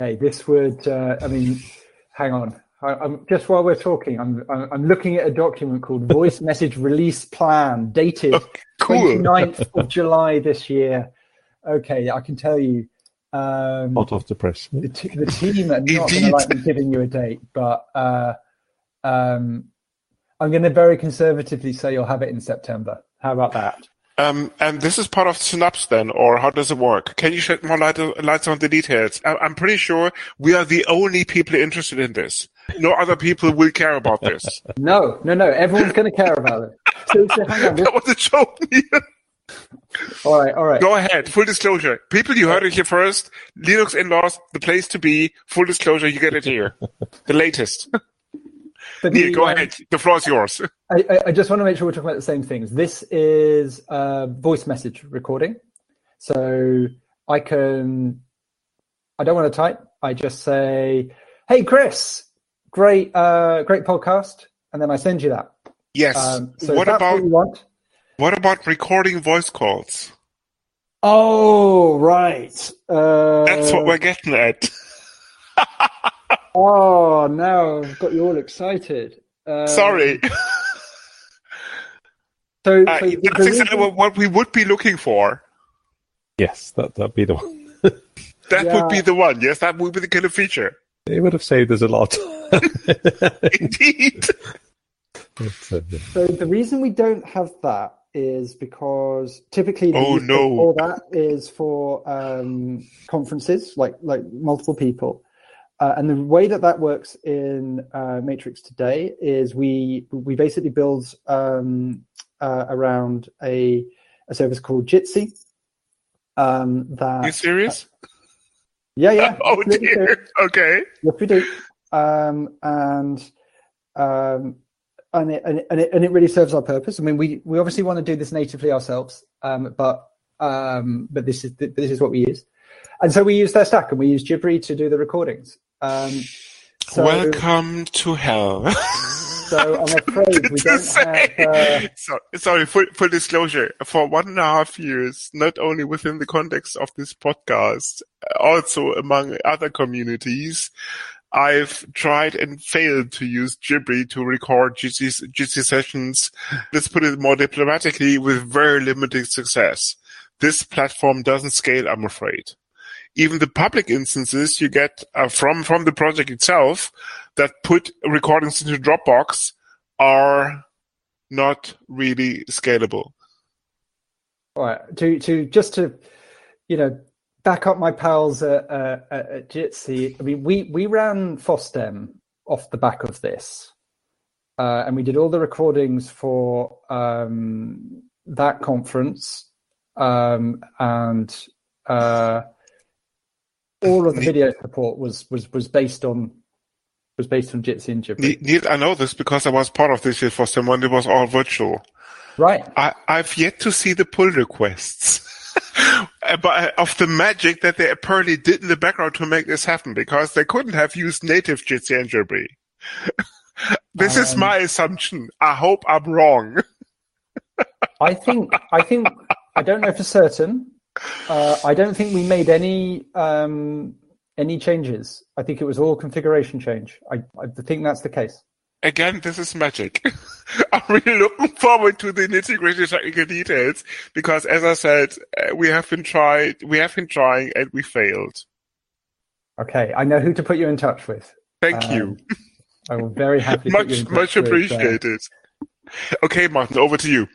Hey, this would, uh, I mean, hang on. I, I'm, just while we're talking, I'm I'm looking at a document called Voice Message Release Plan, dated okay, cool. twenty-ninth of July this year. Okay, I can tell you. Um, Hot off the press. The, t- the team are not going to like me giving you a date, but... Uh, um, I'm going to very conservatively say you'll have it in September. How about that? Um, and this is part of Synapse then, or how does it work? Can you shed more light, light on the details? I, I'm pretty sure we are the only people interested in this. No other people will care about this. No, no, no. Everyone's going to care about it. So, so hang on. That was a joke. All right, all right. Go ahead. Full disclosure. People, you heard it here first. Linux In-laws, the place to be. Full disclosure, you get it here. The latest. But Neil, the, go um, ahead. The floor is yours. I, I just want to make sure we're talking about the same things. This is uh, voice message recording. So I can, I don't want to type. I just say, hey, Chris, great uh, great podcast. And then I send you that. Yes. Um, so what about, what you want. What about recording voice calls? Oh, right. Uh, That's what we're getting at. Oh, now I've got you all excited. Um, Sorry. so, so uh, that's exactly reason... what we would be looking for. Yes, that that'd be the one. that yeah. would be the one. Yes, that would be the kind of feature. It would have saved us a lot. Indeed. So the reason we don't have that is because typically the oh, no. for that is for um, conferences, like like multiple people. Uh, and the way that that works in uh, Matrix today is we we basically build um, uh, around a a service called Jitsi. Um, that, Are you serious? Uh, yeah, yeah. Oh, dear. Okay. Yes, we do. Um, and um, And it, and, it, and, it, and it really serves our purpose. I mean, we, we obviously want to do this natively ourselves, um, but um, but this is this is what we use. And so we use their stack, and we use Jibri to do the recordings. Um, so, Welcome to hell. So I'm afraid we don't say. have... Uh, sorry, sorry full, full disclosure. For one and a half years, not only within the context of this podcast, also among other communities, I've tried and failed to use Jibri to record Jitsi sessions, let's put it more diplomatically, with very limited success. This platform doesn't scale, I'm afraid. Even the public instances you get uh, from, from the project itself that put recordings into Dropbox are not really scalable. All right. To, to just to, you know, back up my pals at, uh, at Jitsi. I mean, we, we ran FOSDEM off the back of this, uh, and we did all the recordings for um, that conference, um, and uh, all of the video support was was was based on was based on Jitsi and Jibri. Neil, I know this because I was part of this year's FOSDEM when it was all virtual. Right. I, I've yet to see the pull requests. But of the magic that they apparently did in the background to make this happen, because they couldn't have used native Jitsi and Jibri. This um, is my assumption. I hope I'm wrong. I think I think I don't know for certain. Uh, I don't think we made any um, any changes. I think it was all configuration change. I, I think that's the case. Again, this is magic. I'm really looking forward to the nitty-gritty technical details because, as I said, we have been tried, we have been trying, and we failed. Okay, I know who to put you in touch with. Thank um, you. I will very happily. much, put you in touch much appreciated. With, uh... Okay, Martin, over to you.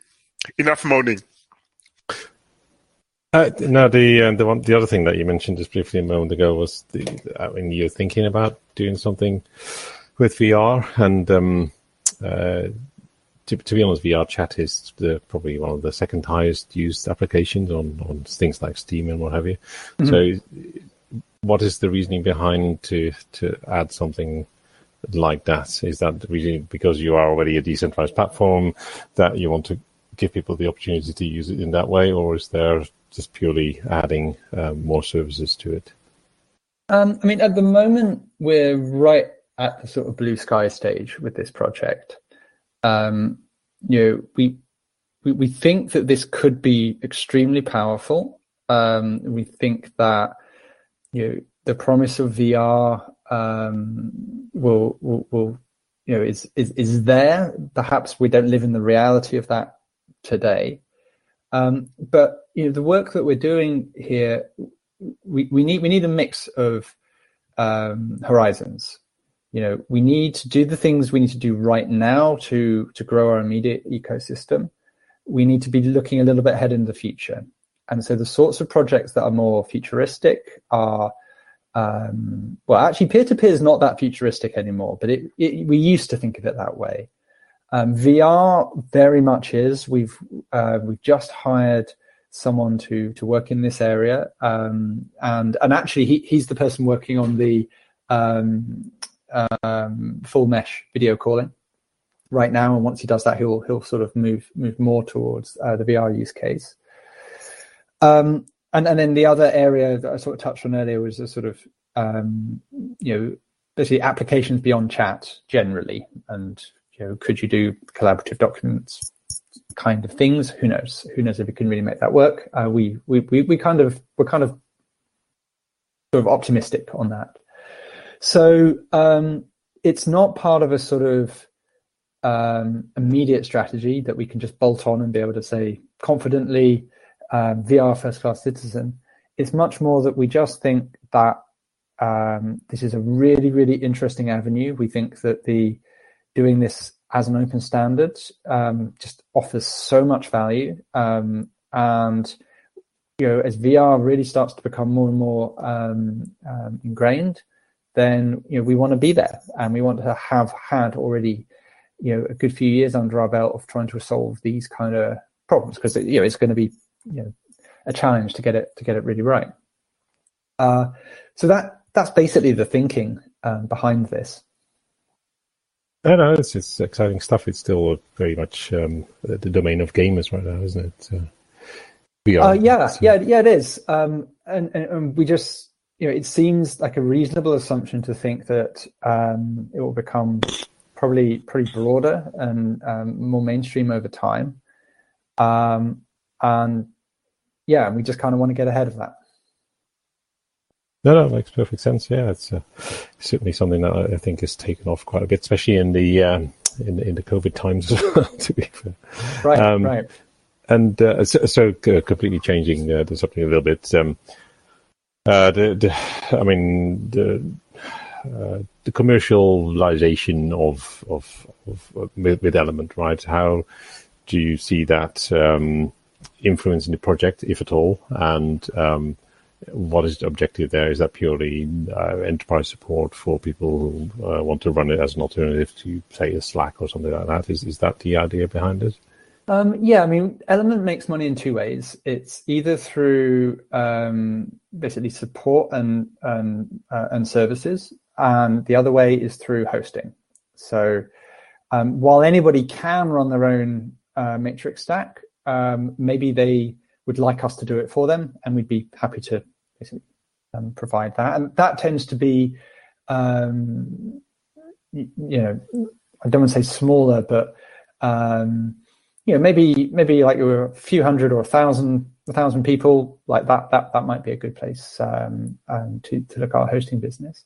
Enough moaning. Uh, no, the uh, the one, the other thing that you mentioned just briefly a moment ago was the, when you're thinking about doing something with V R, and um, uh, to, to be honest, V R chat is the, probably one of the second highest used applications on, on things like Steam and what have you. Mm-hmm. So what is the reasoning behind to, to add something like that? Is that really because you are already a decentralized platform that you want to give people the opportunity to use it in that way, or is there just purely adding uh, more services to it? Um, I mean, at the moment, we're right at the sort of blue sky stage with this project. Um, you know, we, we we think that this could be extremely powerful. Um, we think that you know the promise of V R um, will, will will you know is is is there. Perhaps we don't live in the reality of that today, um, but you know the work that we're doing here, we we need we need a mix of um, horizons. You know, we need to do the things we need to do right now to, to grow our immediate ecosystem. We need to be looking a little bit ahead in the future. And so the sorts of projects that are more futuristic are, um, well, actually peer-to-peer is not that futuristic anymore, but it, it, we used to think of it that way. Um, V R very much is. We've uh, we've just hired someone to to work in this area. Um, and, and actually he, he's the person working on the... Um, um full mesh video calling right now, and once he does that he'll he'll sort of move move more towards uh, the V R use case. um and and then the other area that I sort of touched on earlier was a sort of um you know basically applications beyond chat generally, and you know could you do collaborative documents kind of things? Who knows who knows if we can really make that work. uh, we, we we we kind of we're kind of sort of optimistic on that. So um, it's not part of a sort of um, immediate strategy that we can just bolt on and be able to say confidently, um, V R first-class citizen. It's much more that we just think that um, this is a really, really interesting avenue. We think that the doing this as an open standard um, just offers so much value. Um, and you know, as V R really starts to become more and more um, um, ingrained, then you know we want to be there, and we want to have had already, you know, a good few years under our belt of trying to solve these kind of problems, because you know it's going to be you know a challenge to get it to get it really right. Uh, so that that's basically the thinking um, behind this. I don't know, it's just exciting stuff. It's still very much um, the domain of gamers right now, isn't it? Uh, we are, uh, yeah, so. yeah, yeah, it is. Um, and, and, and we just, you know, it seems like a reasonable assumption to think that um, it will become probably pretty broader and um, more mainstream over time. Um, and yeah, we just kind of want to get ahead of that. No, no, it makes perfect sense. Yeah, it's uh, certainly something that I think has taken off quite a bit, especially in the um, in, in the COVID times as well, to be fair. Right, um, right. And uh, so, so uh, completely changing uh, the subject a little bit. Um, uh, the, the, I mean, the, uh, the commercialization of, of, of, of with, with Element, right? How do you see that um, influencing the project, if at all? And um, what is the objective there? Is that purely uh, enterprise support for people who uh, want to run it as an alternative to, say, a Slack or something like that? Is is that the idea behind it? Um, yeah, I mean, Element makes money in two ways. It's either through um, basically support and um, uh, and services, and the other way is through hosting. So um, while anybody can run their own uh, Matrix stack, um, maybe they would like us to do it for them, and we'd be happy to basically um, provide that. And that tends to be, um, you, you know, I don't want to say smaller, but um, you know, maybe maybe like you were a few hundred or a thousand, a thousand people, like that. That that might be a good place um, um, to to look at our hosting business.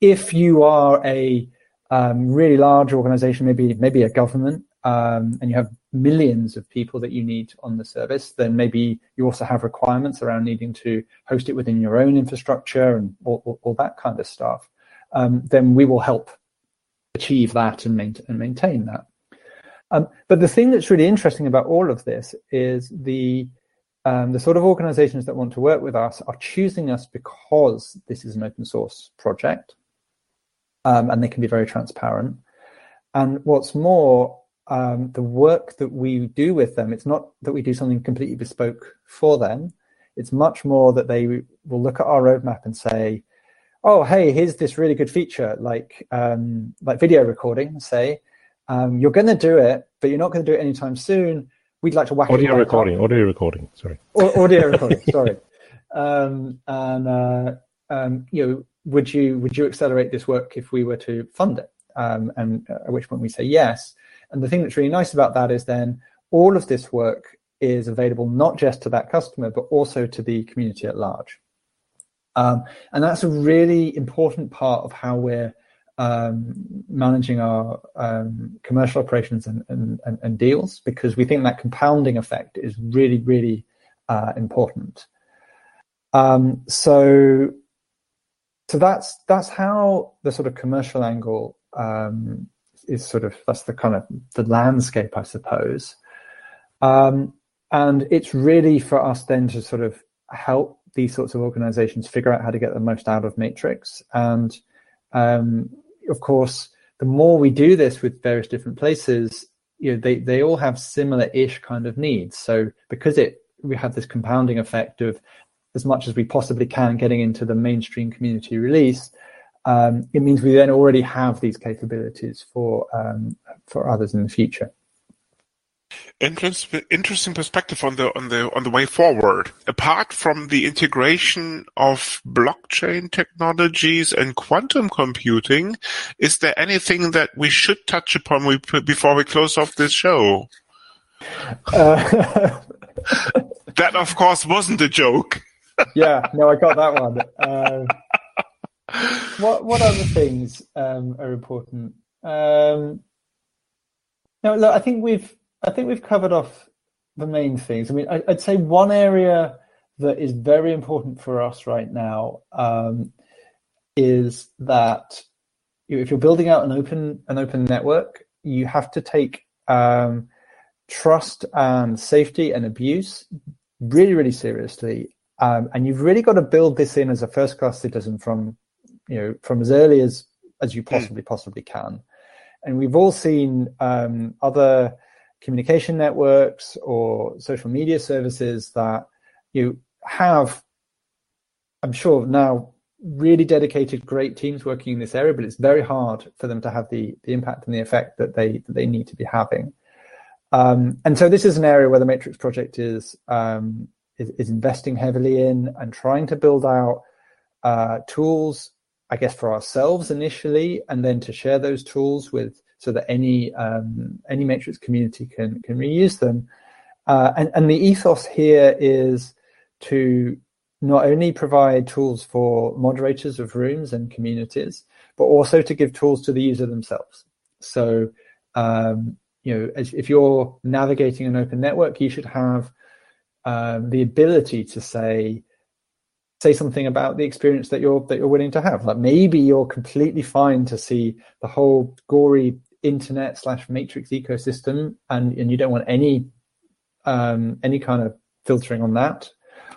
If you are a um, really large organization, maybe maybe a government, Um, and you have millions of people that you need on the service, then maybe you also have requirements around needing to host it within your own infrastructure and all, all, all that kind of stuff. Um, then we will help achieve that and maintain, and maintain that. Um, but the thing that's really interesting about all of this is the um, the sort of organizations that want to work with us are choosing us because this is an open source project, um, and they can be very transparent. And what's more, Um, the work that we do with them, it's not that we do something completely bespoke for them. It's much more that they will look at our roadmap and say, oh, hey, here's this really good feature, like um, like video recording, say. Um, you're going to do it, but you're not going to do it anytime soon. We'd like to whack audio it. Audio recording, up. audio recording, sorry. O- audio recording, sorry. Um, and, uh, um, you know, would you, would you accelerate this work if we were to fund it? Um, and at which point we say yes. And the thing that's really nice about that is then all of this work is available not just to that customer, but also to the community at large. Um, and that's a really important part of how we're um, managing our um, commercial operations and, and, and, and deals, because we think that compounding effect is really, really uh, important. Um, so, so that's that's how the sort of commercial angle um is sort of, that's the kind of the landscape, I suppose. Um, and it's really for us then to sort of help these sorts of organizations figure out how to get the most out of Matrix. And um, of course, the more we do this with various different places, you know, they, they all have similar-ish kind of needs. So because it, we have this compounding effect of as much as we possibly can getting into the mainstream community release, Um, it means we then already have these capabilities for um, for others in the future. Interesting, interesting perspective on the on the on the way forward. Apart from the integration of blockchain technologies and quantum computing, is there anything that we should touch upon we, before we close off this show? Uh, that, of course, wasn't a joke. Yeah, no, I got that one. Uh, What what other things um, are important? Um, no, look, I think we've I think we've covered off the main things. I mean, I, I'd say one area that is very important for us right now um, is that if you're building out an open an open network, you have to take um, trust and safety and abuse really, really seriously, um, and you've really got to build this in as a first class citizen from you know, from as early as, as you possibly, possibly can. And we've all seen um, other communication networks or social media services that you have, I'm sure now really dedicated, great teams working in this area, but it's very hard for them to have the, the impact and the effect that they that they need to be having. Um, and so this is an area where the Matrix Project is, um, is, is investing heavily in and trying to build out uh, tools, I guess, for ourselves initially, and then to share those tools with, so that any um, any Matrix community can, can reuse them. Uh, and, and the ethos here is to not only provide tools for moderators of rooms and communities, but also to give tools to the user themselves. So, um, you know, as, if you're navigating an open network, you should have um, the ability to say, say something about the experience that you're that you're willing to have. Like, maybe you're completely fine to see the whole gory internet slash matrix ecosystem, and, and you don't want any um, any kind of filtering on that.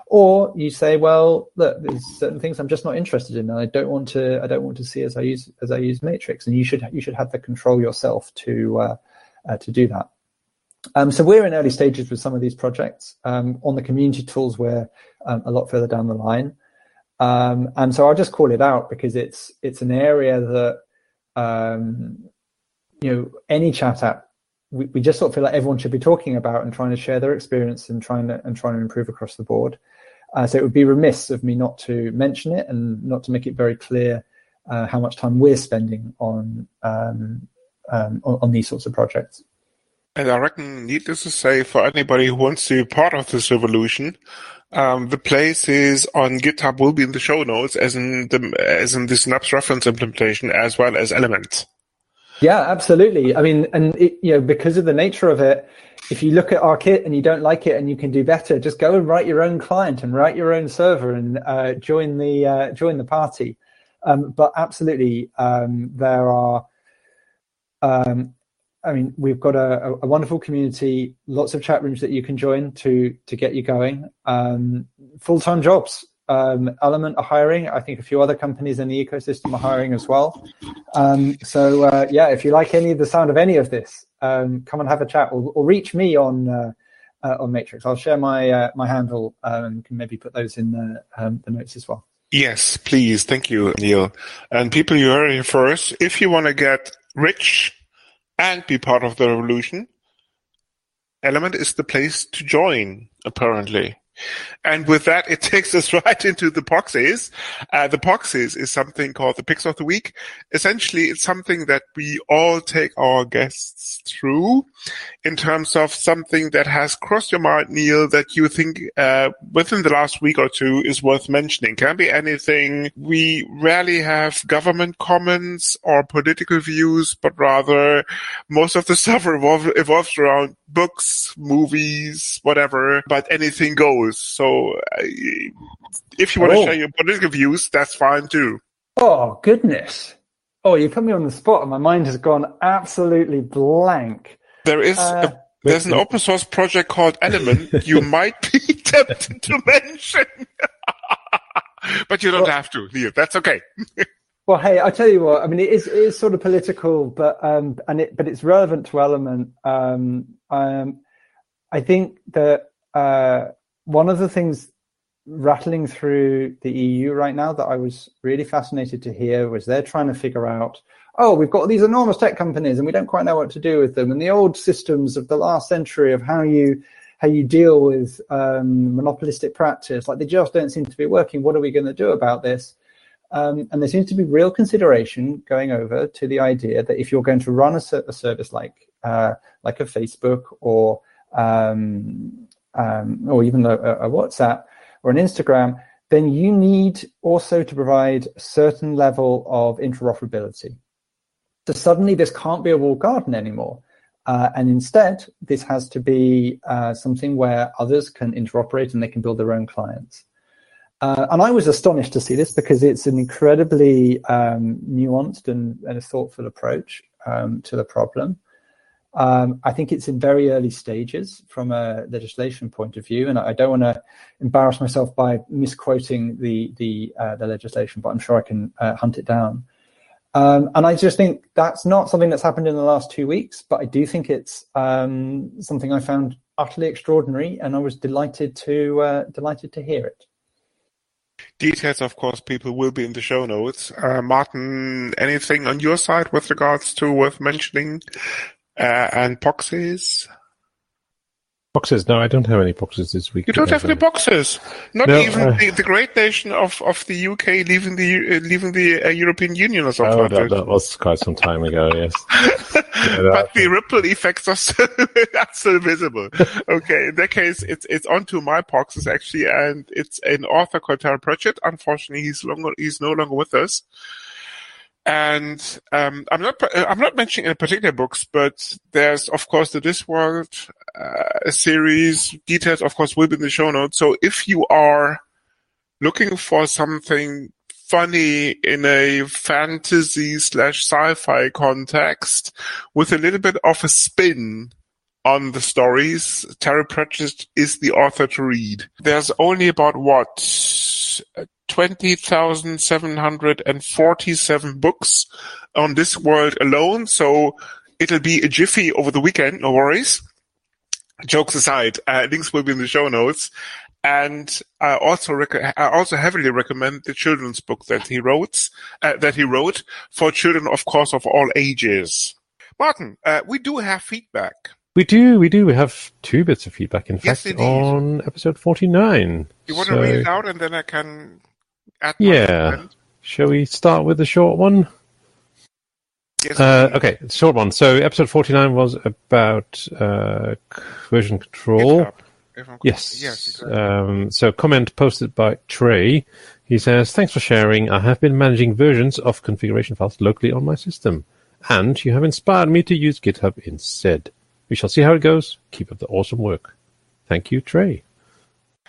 Or you say, well, look, there's certain things I'm just not interested in, and I don't want to. I don't want to see as I use as I use Matrix. And you should you should have the control yourself to uh, uh, to do that. Um, so we're in early stages with some of these projects. Um, on the community tools, we're um, a lot further down the line. Um, and so I'll just call it out because it's it's an area that um, you know, any chat app, we, we just sort of feel like everyone should be talking about and trying to share their experience and trying to and trying to improve across the board. Uh, so it would be remiss of me not to mention it and not to make it very clear uh, how much time we're spending on um, um, on, on these sorts of projects. And I reckon, needless to say, for anybody who wants to be part of this revolution, um, the place is on GitHub will be in the show notes, as in the as in the Synapse reference implementation, as well as Element. Yeah, absolutely. I mean, and it, you know, because of the nature of it, if you look at our kit and you don't like it and you can do better, just go and write your own client and write your own server and uh, join the uh, join the party. Um, but absolutely, um, there are. Um, I mean, we've got a, a wonderful community, lots of chat rooms that you can join to to get you going. Um, full-time jobs. Um, Element are hiring. I think a few other companies in the ecosystem are hiring as well. Um, so, uh, yeah, if you like any of the sound of any of this, um, come and have a chat, or, or reach me on uh, uh, on Matrix. I'll share my uh, my handle um, and can maybe put those in the, um, the notes as well. Yes, please. Thank you, Neil. And people, you heard it first. If you want to get rich and be part of the revolution, Element is the place to join, apparently. And with that, it takes us right into the P O Xs. Uh, the P O Xs is something called the Picks of the Week. Essentially, it's something that we all take our guests through in terms of something that has crossed your mind, Neil, that you think uh, within the last week or two is worth mentioning. Can be anything. We rarely have government comments or political views, but rather most of the stuff revolve, evolves around books, movies, whatever, but anything goes. So, uh, if you want oh. to share your political views, that's fine too. Oh, goodness. Oh, you put me on the spot and my mind has gone absolutely blank. There is uh, a, there's an open source project called Element you might be tempted to mention. But you don't well, have to, Neil. That's okay. Well, hey, I tell you what. I mean, it is, it is sort of political, but um, and it but it's relevant to Element. Um, um, I think that... Uh, One of the things rattling through the E U right now that I was really fascinated to hear was they're trying to figure out, oh, we've got these enormous tech companies and we don't quite know what to do with them. And the old systems of the last century of how you how you deal with um, monopolistic practice, like they just don't seem to be working. What are we going to do about this? Um, and there seems to be real consideration going over to the idea that if you're going to run a, ser- a service like uh, like a Facebook or um Um, or even a, a WhatsApp or an Instagram, then you need also to provide a certain level of interoperability. So suddenly this can't be a walled garden anymore. Uh, and instead, this has to be uh, something where others can interoperate and they can build their own clients. Uh, and I was astonished to see this because it's an incredibly um, nuanced and, and a thoughtful approach um, to the problem. Um, I think it's in very early stages from a legislation point of view, and I don't want to embarrass myself by misquoting the the, uh, the legislation, but I'm sure I can uh, hunt it down. Um, and I just think that's not something that's happened in the last two weeks, but I do think it's um, something I found utterly extraordinary, and I was delighted to uh, delighted to hear it. Details, of course, people will be in the show notes. Uh, Martin, anything on your side with regards to worth mentioning? Uh, and P O Xs? Boxes? No, I don't have any boxes this week. You don't have any boxes. Not no, even uh, the, the great nation of, of the U K leaving the uh, leaving the uh, European Union or something. Oh, that, that was quite some time ago. Yes, yeah, but the ripple effects are still, that's still visible. Okay, in that case, it's it's onto my boxes actually, and it's an author called Terry Pratchett. Unfortunately, he's longer he's no longer with us. And um, I'm not I'm not mentioning any particular books, but there's of course the Discworld uh, series. Details, of course, will be in the show notes. So if you are looking for something funny in a fantasy slash sci-fi context with a little bit of a spin on the stories, Terry Pratchett is the author to read. There's only about what. twenty thousand seven hundred forty-seven books on this world alone, so it'll be a jiffy over the weekend, no worries. Jokes aside, uh, links will be in the show notes. And I also rec- I also heavily recommend the children's book that he wrote, uh, that he wrote for children, of course, of all ages. Martin, uh, we do have feedback. We do, we do. We have two bits of feedback, in yes, fact, indeed. On episode forty-nine. You want so... to read it out and then I can add my Yeah. Comment? Shall we start with the short one? Yes. Uh, okay, short one. So episode forty-nine was about uh, version control. Yes. Yes, exactly. Um, so comment posted by Trey. He says, thanks for sharing. I have been managing versions of configuration files locally on my system, and you have inspired me to use GitHub instead. We shall see how it goes. Keep up the awesome work. Thank you, Trey.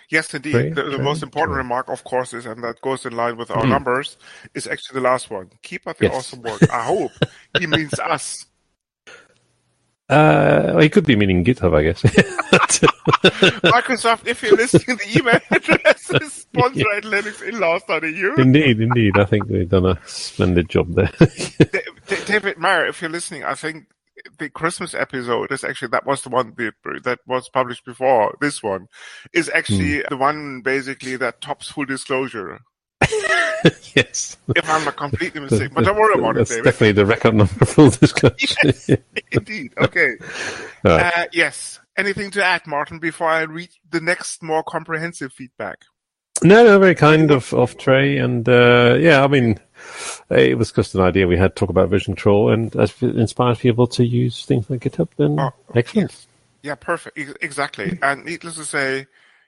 Yes, indeed. Trey, the the Trey, most important Trey. remark, of course, is, and that goes in line with our mm. numbers, is actually the last one. Keep up the yes. awesome work. I hope he means us. Uh, he could be meaning GitHub, I guess. Microsoft, if you're listening, the email address is sponsor at linux in laws dot e u. Indeed, indeed. I think they've done a splendid job there. David Meyer, if you're listening, I think the Christmas episode is actually, that was the one that was published before this one, is actually mm. the one basically that tops full disclosure. Yes. If I'm not completely mistaken, but don't worry about That's it, David. That's definitely the record number full disclosure. Yes, indeed. Okay. Right. Uh, yes. Anything to add, Martin, before I read the next more comprehensive feedback? No, no, very kind of, of Trey. And uh, yeah, I mean, it was just an idea we had to talk about version control, and as it inspires people to use things like GitHub, then oh, excellent. Yes. Yeah, perfect. E- exactly. And needless to say,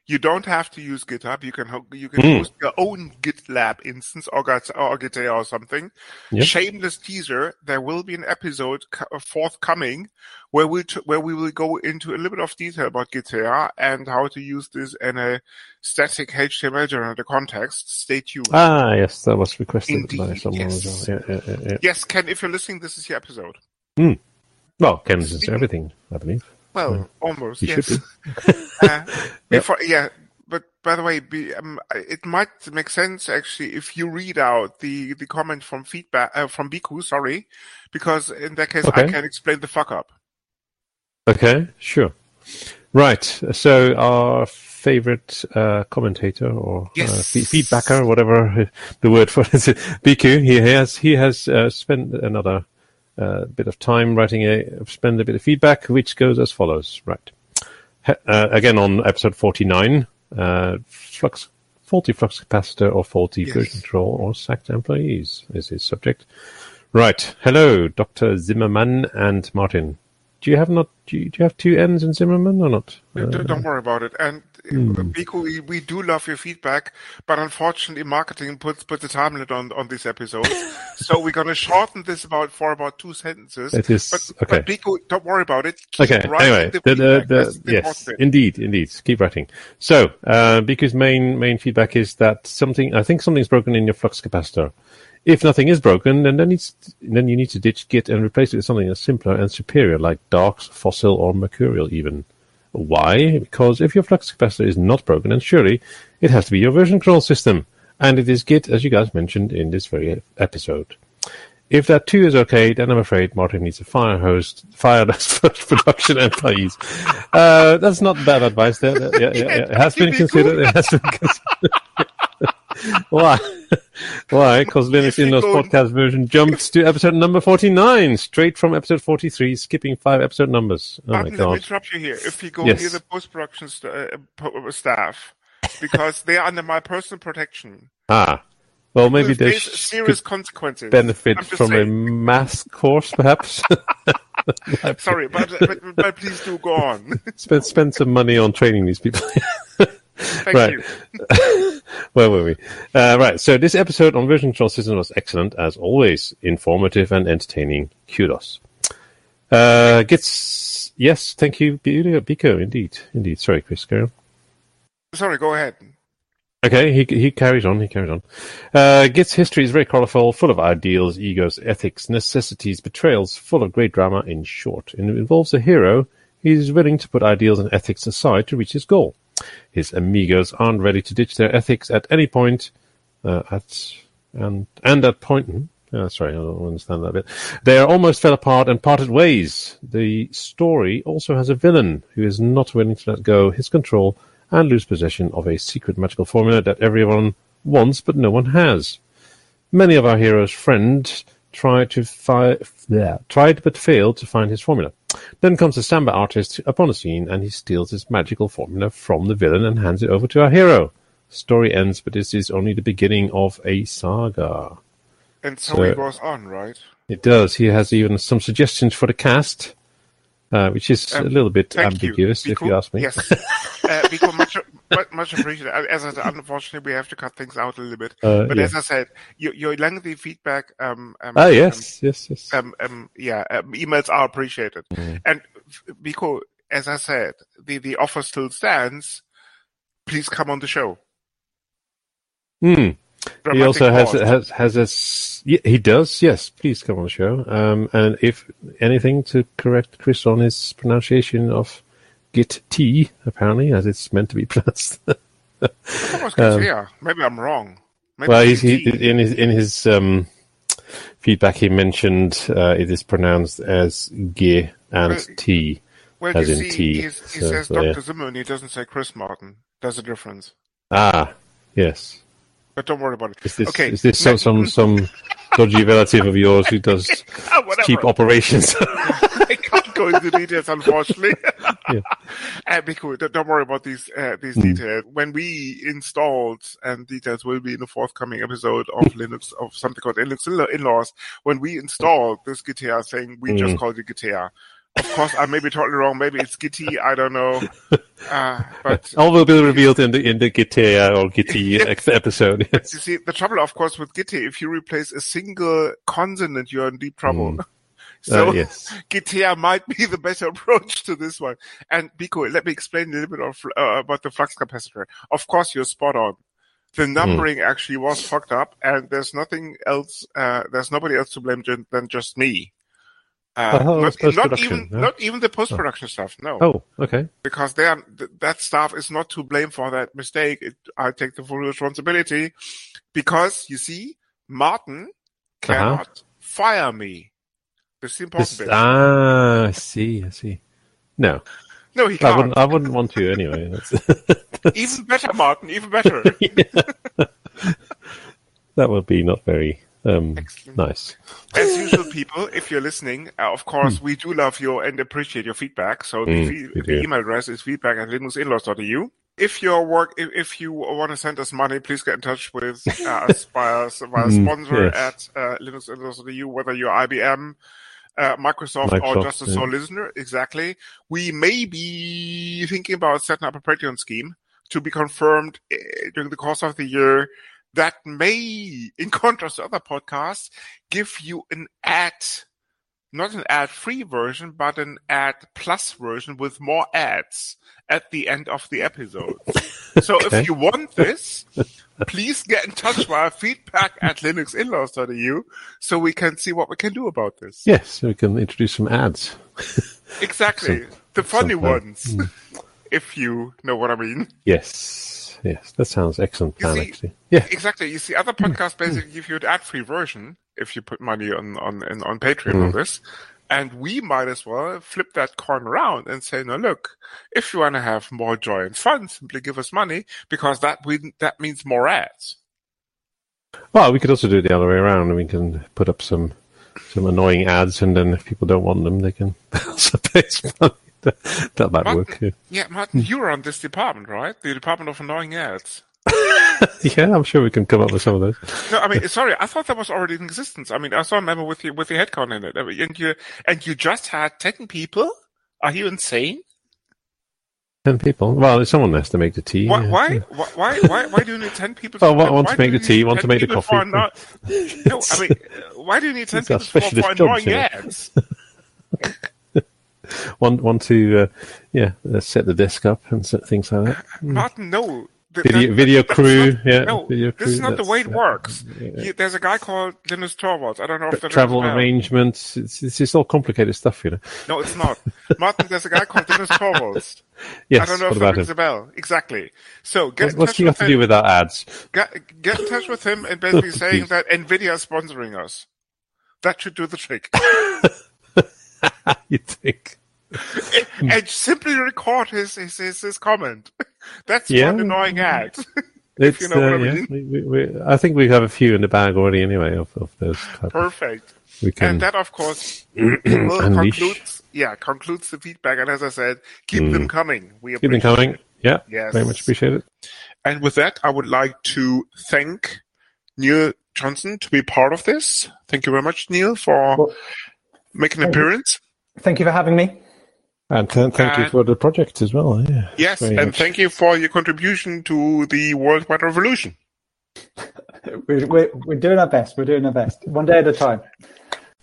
you don't have to use GitHub. You can you can mm. use your own GitLab instance or, or Gitea or something. Yep. Shameless teaser, there will be an episode forthcoming where we t- where we will go into a little bit of detail about Gitea and how to use this in a static H T M L generator context. Stay tuned. Ah, yes, that was requested Indeed, by someone yes. as well. Yeah, yeah, yeah, yeah. Yes, Ken, if you're listening, this is your episode. Mm. Well, Ken is everything, I believe. Well, almost, you yes. uh, before, yep. Yeah, but by the way, be, um, it might make sense actually if you read out the, the comment from feedback uh, from Biku, sorry, because in that case okay. I can explain the fuck up. Okay, sure. Right, so our favorite uh, commentator or yes. uh, f- feedbacker, whatever the word for it is, Biku, he has, he has uh, spent another... a uh, bit of time writing a spend a bit of feedback, which goes as follows. Right, he, uh, again on episode forty-nine, uh, flux, faulty flux capacitor or faulty yes. version control or sacked employees is his subject. Right, hello, Doctor Zimmerman and Martin. Do you have not? Do you, do you have two N's in Zimmerman or not? No, uh, don't worry about it. And mm. Biko, we, we do love your feedback, but unfortunately, marketing puts puts a time limit on on this episode, so we're going to shorten this about for about two sentences. It is but, okay. But Biko, don't worry about it. Keep okay. Anyway, the the, the, the, the yes, indeed, indeed, keep writing. So uh, Biko's main main feedback is that something I think something's broken in your flux capacitor. If nothing is broken, then then, it's, then you need to ditch Git and replace it with something that's simpler and superior, like Darks, Fossil, or Mercurial even. Why? Because if your flux capacitor is not broken, then surely it has to be your version control system. And it is Git, as you guys mentioned in this very episode. If that too is okay, then I'm afraid Martin needs a fire host, fire host for production employees. Uh, that's not bad advice there. Yeah, yeah, yeah. It has been considered. It has been considered. Why? Why? Because Linux In-laws podcast version jumps to episode number forty-nine, straight from episode forty-three, skipping five episode numbers. Oh Martin, my God. Let me interrupt you here. If you go yes. near the post-production st- uh, staff, because they are under my personal protection. Ah. Well, maybe they face serious consequences. Benefit from saying. a mass course, perhaps. Sorry, but, but, but please do go on. spend spend some money on training these people. Thank right. you. Where were we? Uh, right. So this episode on version control system was excellent, as always, informative and entertaining. Kudos. Uh, gets yes, thank you, Biko. Indeed, indeed. Sorry, Chris, carry on. Sorry, go ahead. Okay, he he carries on, he carries on. Uh, Git's history is very colorful, full of ideals, egos, ethics, necessities, betrayals, full of great drama, in short. And it involves a hero who is willing to put ideals and ethics aside to reach his goal. His amigos aren't ready to ditch their ethics at any point, uh, at and and at point... Hmm? Oh, sorry, I don't understand that bit. They are almost fell apart and parted ways. The story also has a villain who is not willing to let go his control and lose possession of a secret magical formula that everyone wants but no one has. Many of our heroes' friends tried to fi- yeah, tried but failed to find his formula. Then comes the samba artist upon a scene, and he steals his magical formula from the villain and hands it over to our hero. Story ends, but this is only the beginning of a saga. And so, so it goes on, right? It does. He has even some suggestions for the cast. Uh, which is um, a little bit ambiguous, you. Because, if you ask me. Yes, uh, because much, much appreciated. As I said, unfortunately, we have to cut things out a little bit. Uh, but yeah. as I said, your, your lengthy feedback. Um, um, ah, yes, um, yes, yes. Um, um, yeah, um, emails are appreciated. Mm. And because, as I said, the, the offer still stands. Please come on the show. Hmm. He also has, has has has a yeah, he does yes please come on the show um and if anything to correct Chris on his pronunciation of Git T apparently as it's meant to be pronounced. I was um, yeah maybe I'm wrong. Maybe well, he's, he, in his in his um feedback he mentioned uh, it is pronounced as G and well, T well, as in see, T. He so, says so, Doctor Yeah. Zimmer and he doesn't say Chris Martin. There's a difference. Ah yes. But don't worry about it. Is this, okay. is this some, some, some dodgy relative of yours who does cheap operations? I can't go into details, unfortunately. Yeah. uh, because, don't worry about these uh, these mm. details. When we installed, and details will be in the forthcoming episode of Linux, of something called Linux In-laws, when we installed this Gitea thing, we mm. just called it Gitea. Of course, I may be totally wrong. Maybe it's Gitty. I don't know. Uh, but all will be revealed in the in the Gitea or Gitty next episode. Yes. You see, the trouble, of course, with Gitty, if you replace a single consonant, you're in deep trouble. Mm. So uh, yes. Gitea might be the better approach to this one. And Biko, let me explain a little bit of, uh, about the flux capacitor. Of course, you're spot on. The numbering mm. actually was fucked up, and there's nothing else. Uh, there's nobody else to blame than just me. Uh, not, not even, huh? not even the post-production oh. stuff. No. Oh, okay. Because they are, th- that staff is not to blame for that mistake. It, I take the full responsibility, because you see, Martin cannot uh-huh. fire me. It's impossible. Ah, I see. I see. No. No, he can't. I wouldn't, I wouldn't want to anyway. That's, that's... Even better, Martin. Even better. That would be not very. Um, nice. As usual, people, if you're listening, uh, of course, mm. we do love you and appreciate your feedback. So mm, the, fe- the email address is feedback at linuxinlaws.eu. If your work, if, if you want to send us money, please get in touch with uh, us via, via sponsor mm, yes. at uh, linuxinlaws.eu, whether you're I B M, uh, Microsoft, Microsoft, or just a yeah. sole listener. Exactly. We may be thinking about setting up a Patreon scheme, to be confirmed uh, during the course of the year. That may, in contrast to other podcasts, give you an ad, not an ad-free version, but an ad-plus version with more ads at the end of the episode. So okay. if you want this, please get in touch via feedback at linuxinlaws.eu so we can see what we can do about this. Yes, so we can introduce some ads. Exactly. Some, the funny some, ones, mm. if you know what I mean. Yes. Yes, that sounds excellent plan, see, actually. Yeah, exactly. You see, other podcasts basically give you an ad-free version if you put money on on, on Patreon mm. on this. And we might as well flip that coin around and say, no, look, if you want to have more joy and fun, simply give us money, because that we, that means more ads. Well, we could also do it the other way around. We can put up some some annoying ads, and then if people don't want them, they can also pay some money. That might Martin, work. Yeah. yeah, Martin, you run this department, right? The Department of Annoying Ads. Yeah, I'm sure we can come up with some of those. No, I mean, sorry, I thought that was already in existence. I mean, I saw a memo with your, with your headcount in it. I mean, and, you, and you just had ten people? Are you insane? ten people? Well, there's someone has to make the tea. Why? Yeah. Why, why, why, why do you need ten people? For, oh, one, one to make the tea, one to make the coffee. No, I mean, why do you need ten people for, for annoying ads? One, one to, uh, yeah, uh, set the desk up and set things like that. Martin, no. The, video, that, video crew, not, yeah. No, video crew, this is not the way it works. Yeah, yeah. He, there's a guy called Linus Torvalds. I don't know if that travel is arrangements. It's, it's just all complicated stuff, you know. No, it's not. Martin, there's a guy called Linus Torvalds. Yes, I don't know if that rings a bell. Exactly. So get what, in touch what's he got to do with our ads? Get, get in touch with him and basically saying that Nvidia is sponsoring us. That should do the trick. You think? And, and simply record his his his, his comment. That's yeah. one annoying ad. It's, if you know uh, what yeah. I mean. We, we, we, I think we have a few in the bag already, anyway. Of, of those. Type Perfect. Of, we can and that, of course, will concludes. Yeah, concludes the feedback. And as I said, keep mm. them coming. We keep them coming. It. Yeah. Yes. Very much appreciate it. And with that, I would like to thank Neil Johnson to be part of this. Thank you very much, Neil, for well, making an appearance. You. Thank you for having me. And th- thank and, you for the project as well. Yeah. Yes, and much. Thank you for your contribution to the worldwide revolution. we're, we're, we're doing our best. We're doing our best. One day at a time.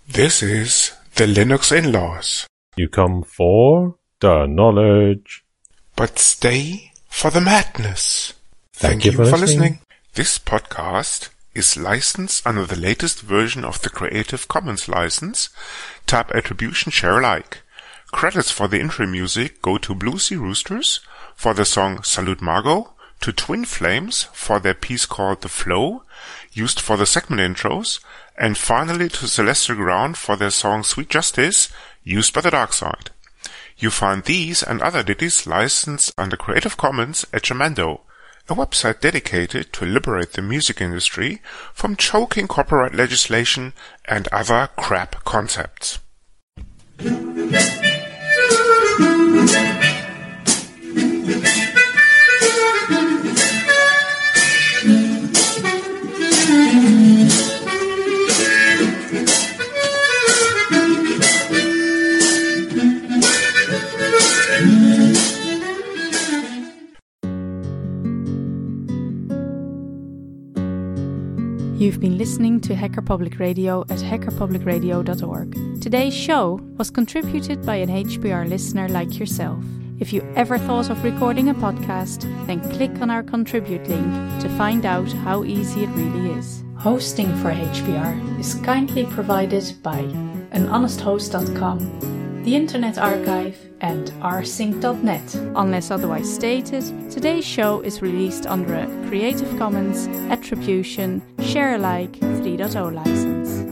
This is the Linux In-Laws. You come for the knowledge, but stay for the madness. Thank, thank you, you for listening. listening. This podcast is licensed under the latest version of the Creative Commons license, type attribution share alike. Credits for the intro music go to Blue Sea Roosters for the song Salute Margot, to Twin Flames for their piece called The Flow, used for the segment intros, and finally to Celestial Ground for their song Sweet Justice, used by the Dark Side. You find these and other ditties licensed under Creative Commons at Jamendo, a website dedicated to liberate the music industry from choking copyright legislation and other crap concepts. You've been listening to Hacker Public Radio at hacker public radio dot org. Today's show was contributed by an H P R listener like yourself. If you ever thought of recording a podcast, then click on our contribute link to find out how easy it really is. Hosting for H P R is kindly provided by an honest host dot com, the Internet Archive, and r sync dot net. Unless otherwise stated, today's show is released under a Creative Commons Attribution Share Alike three point oh license.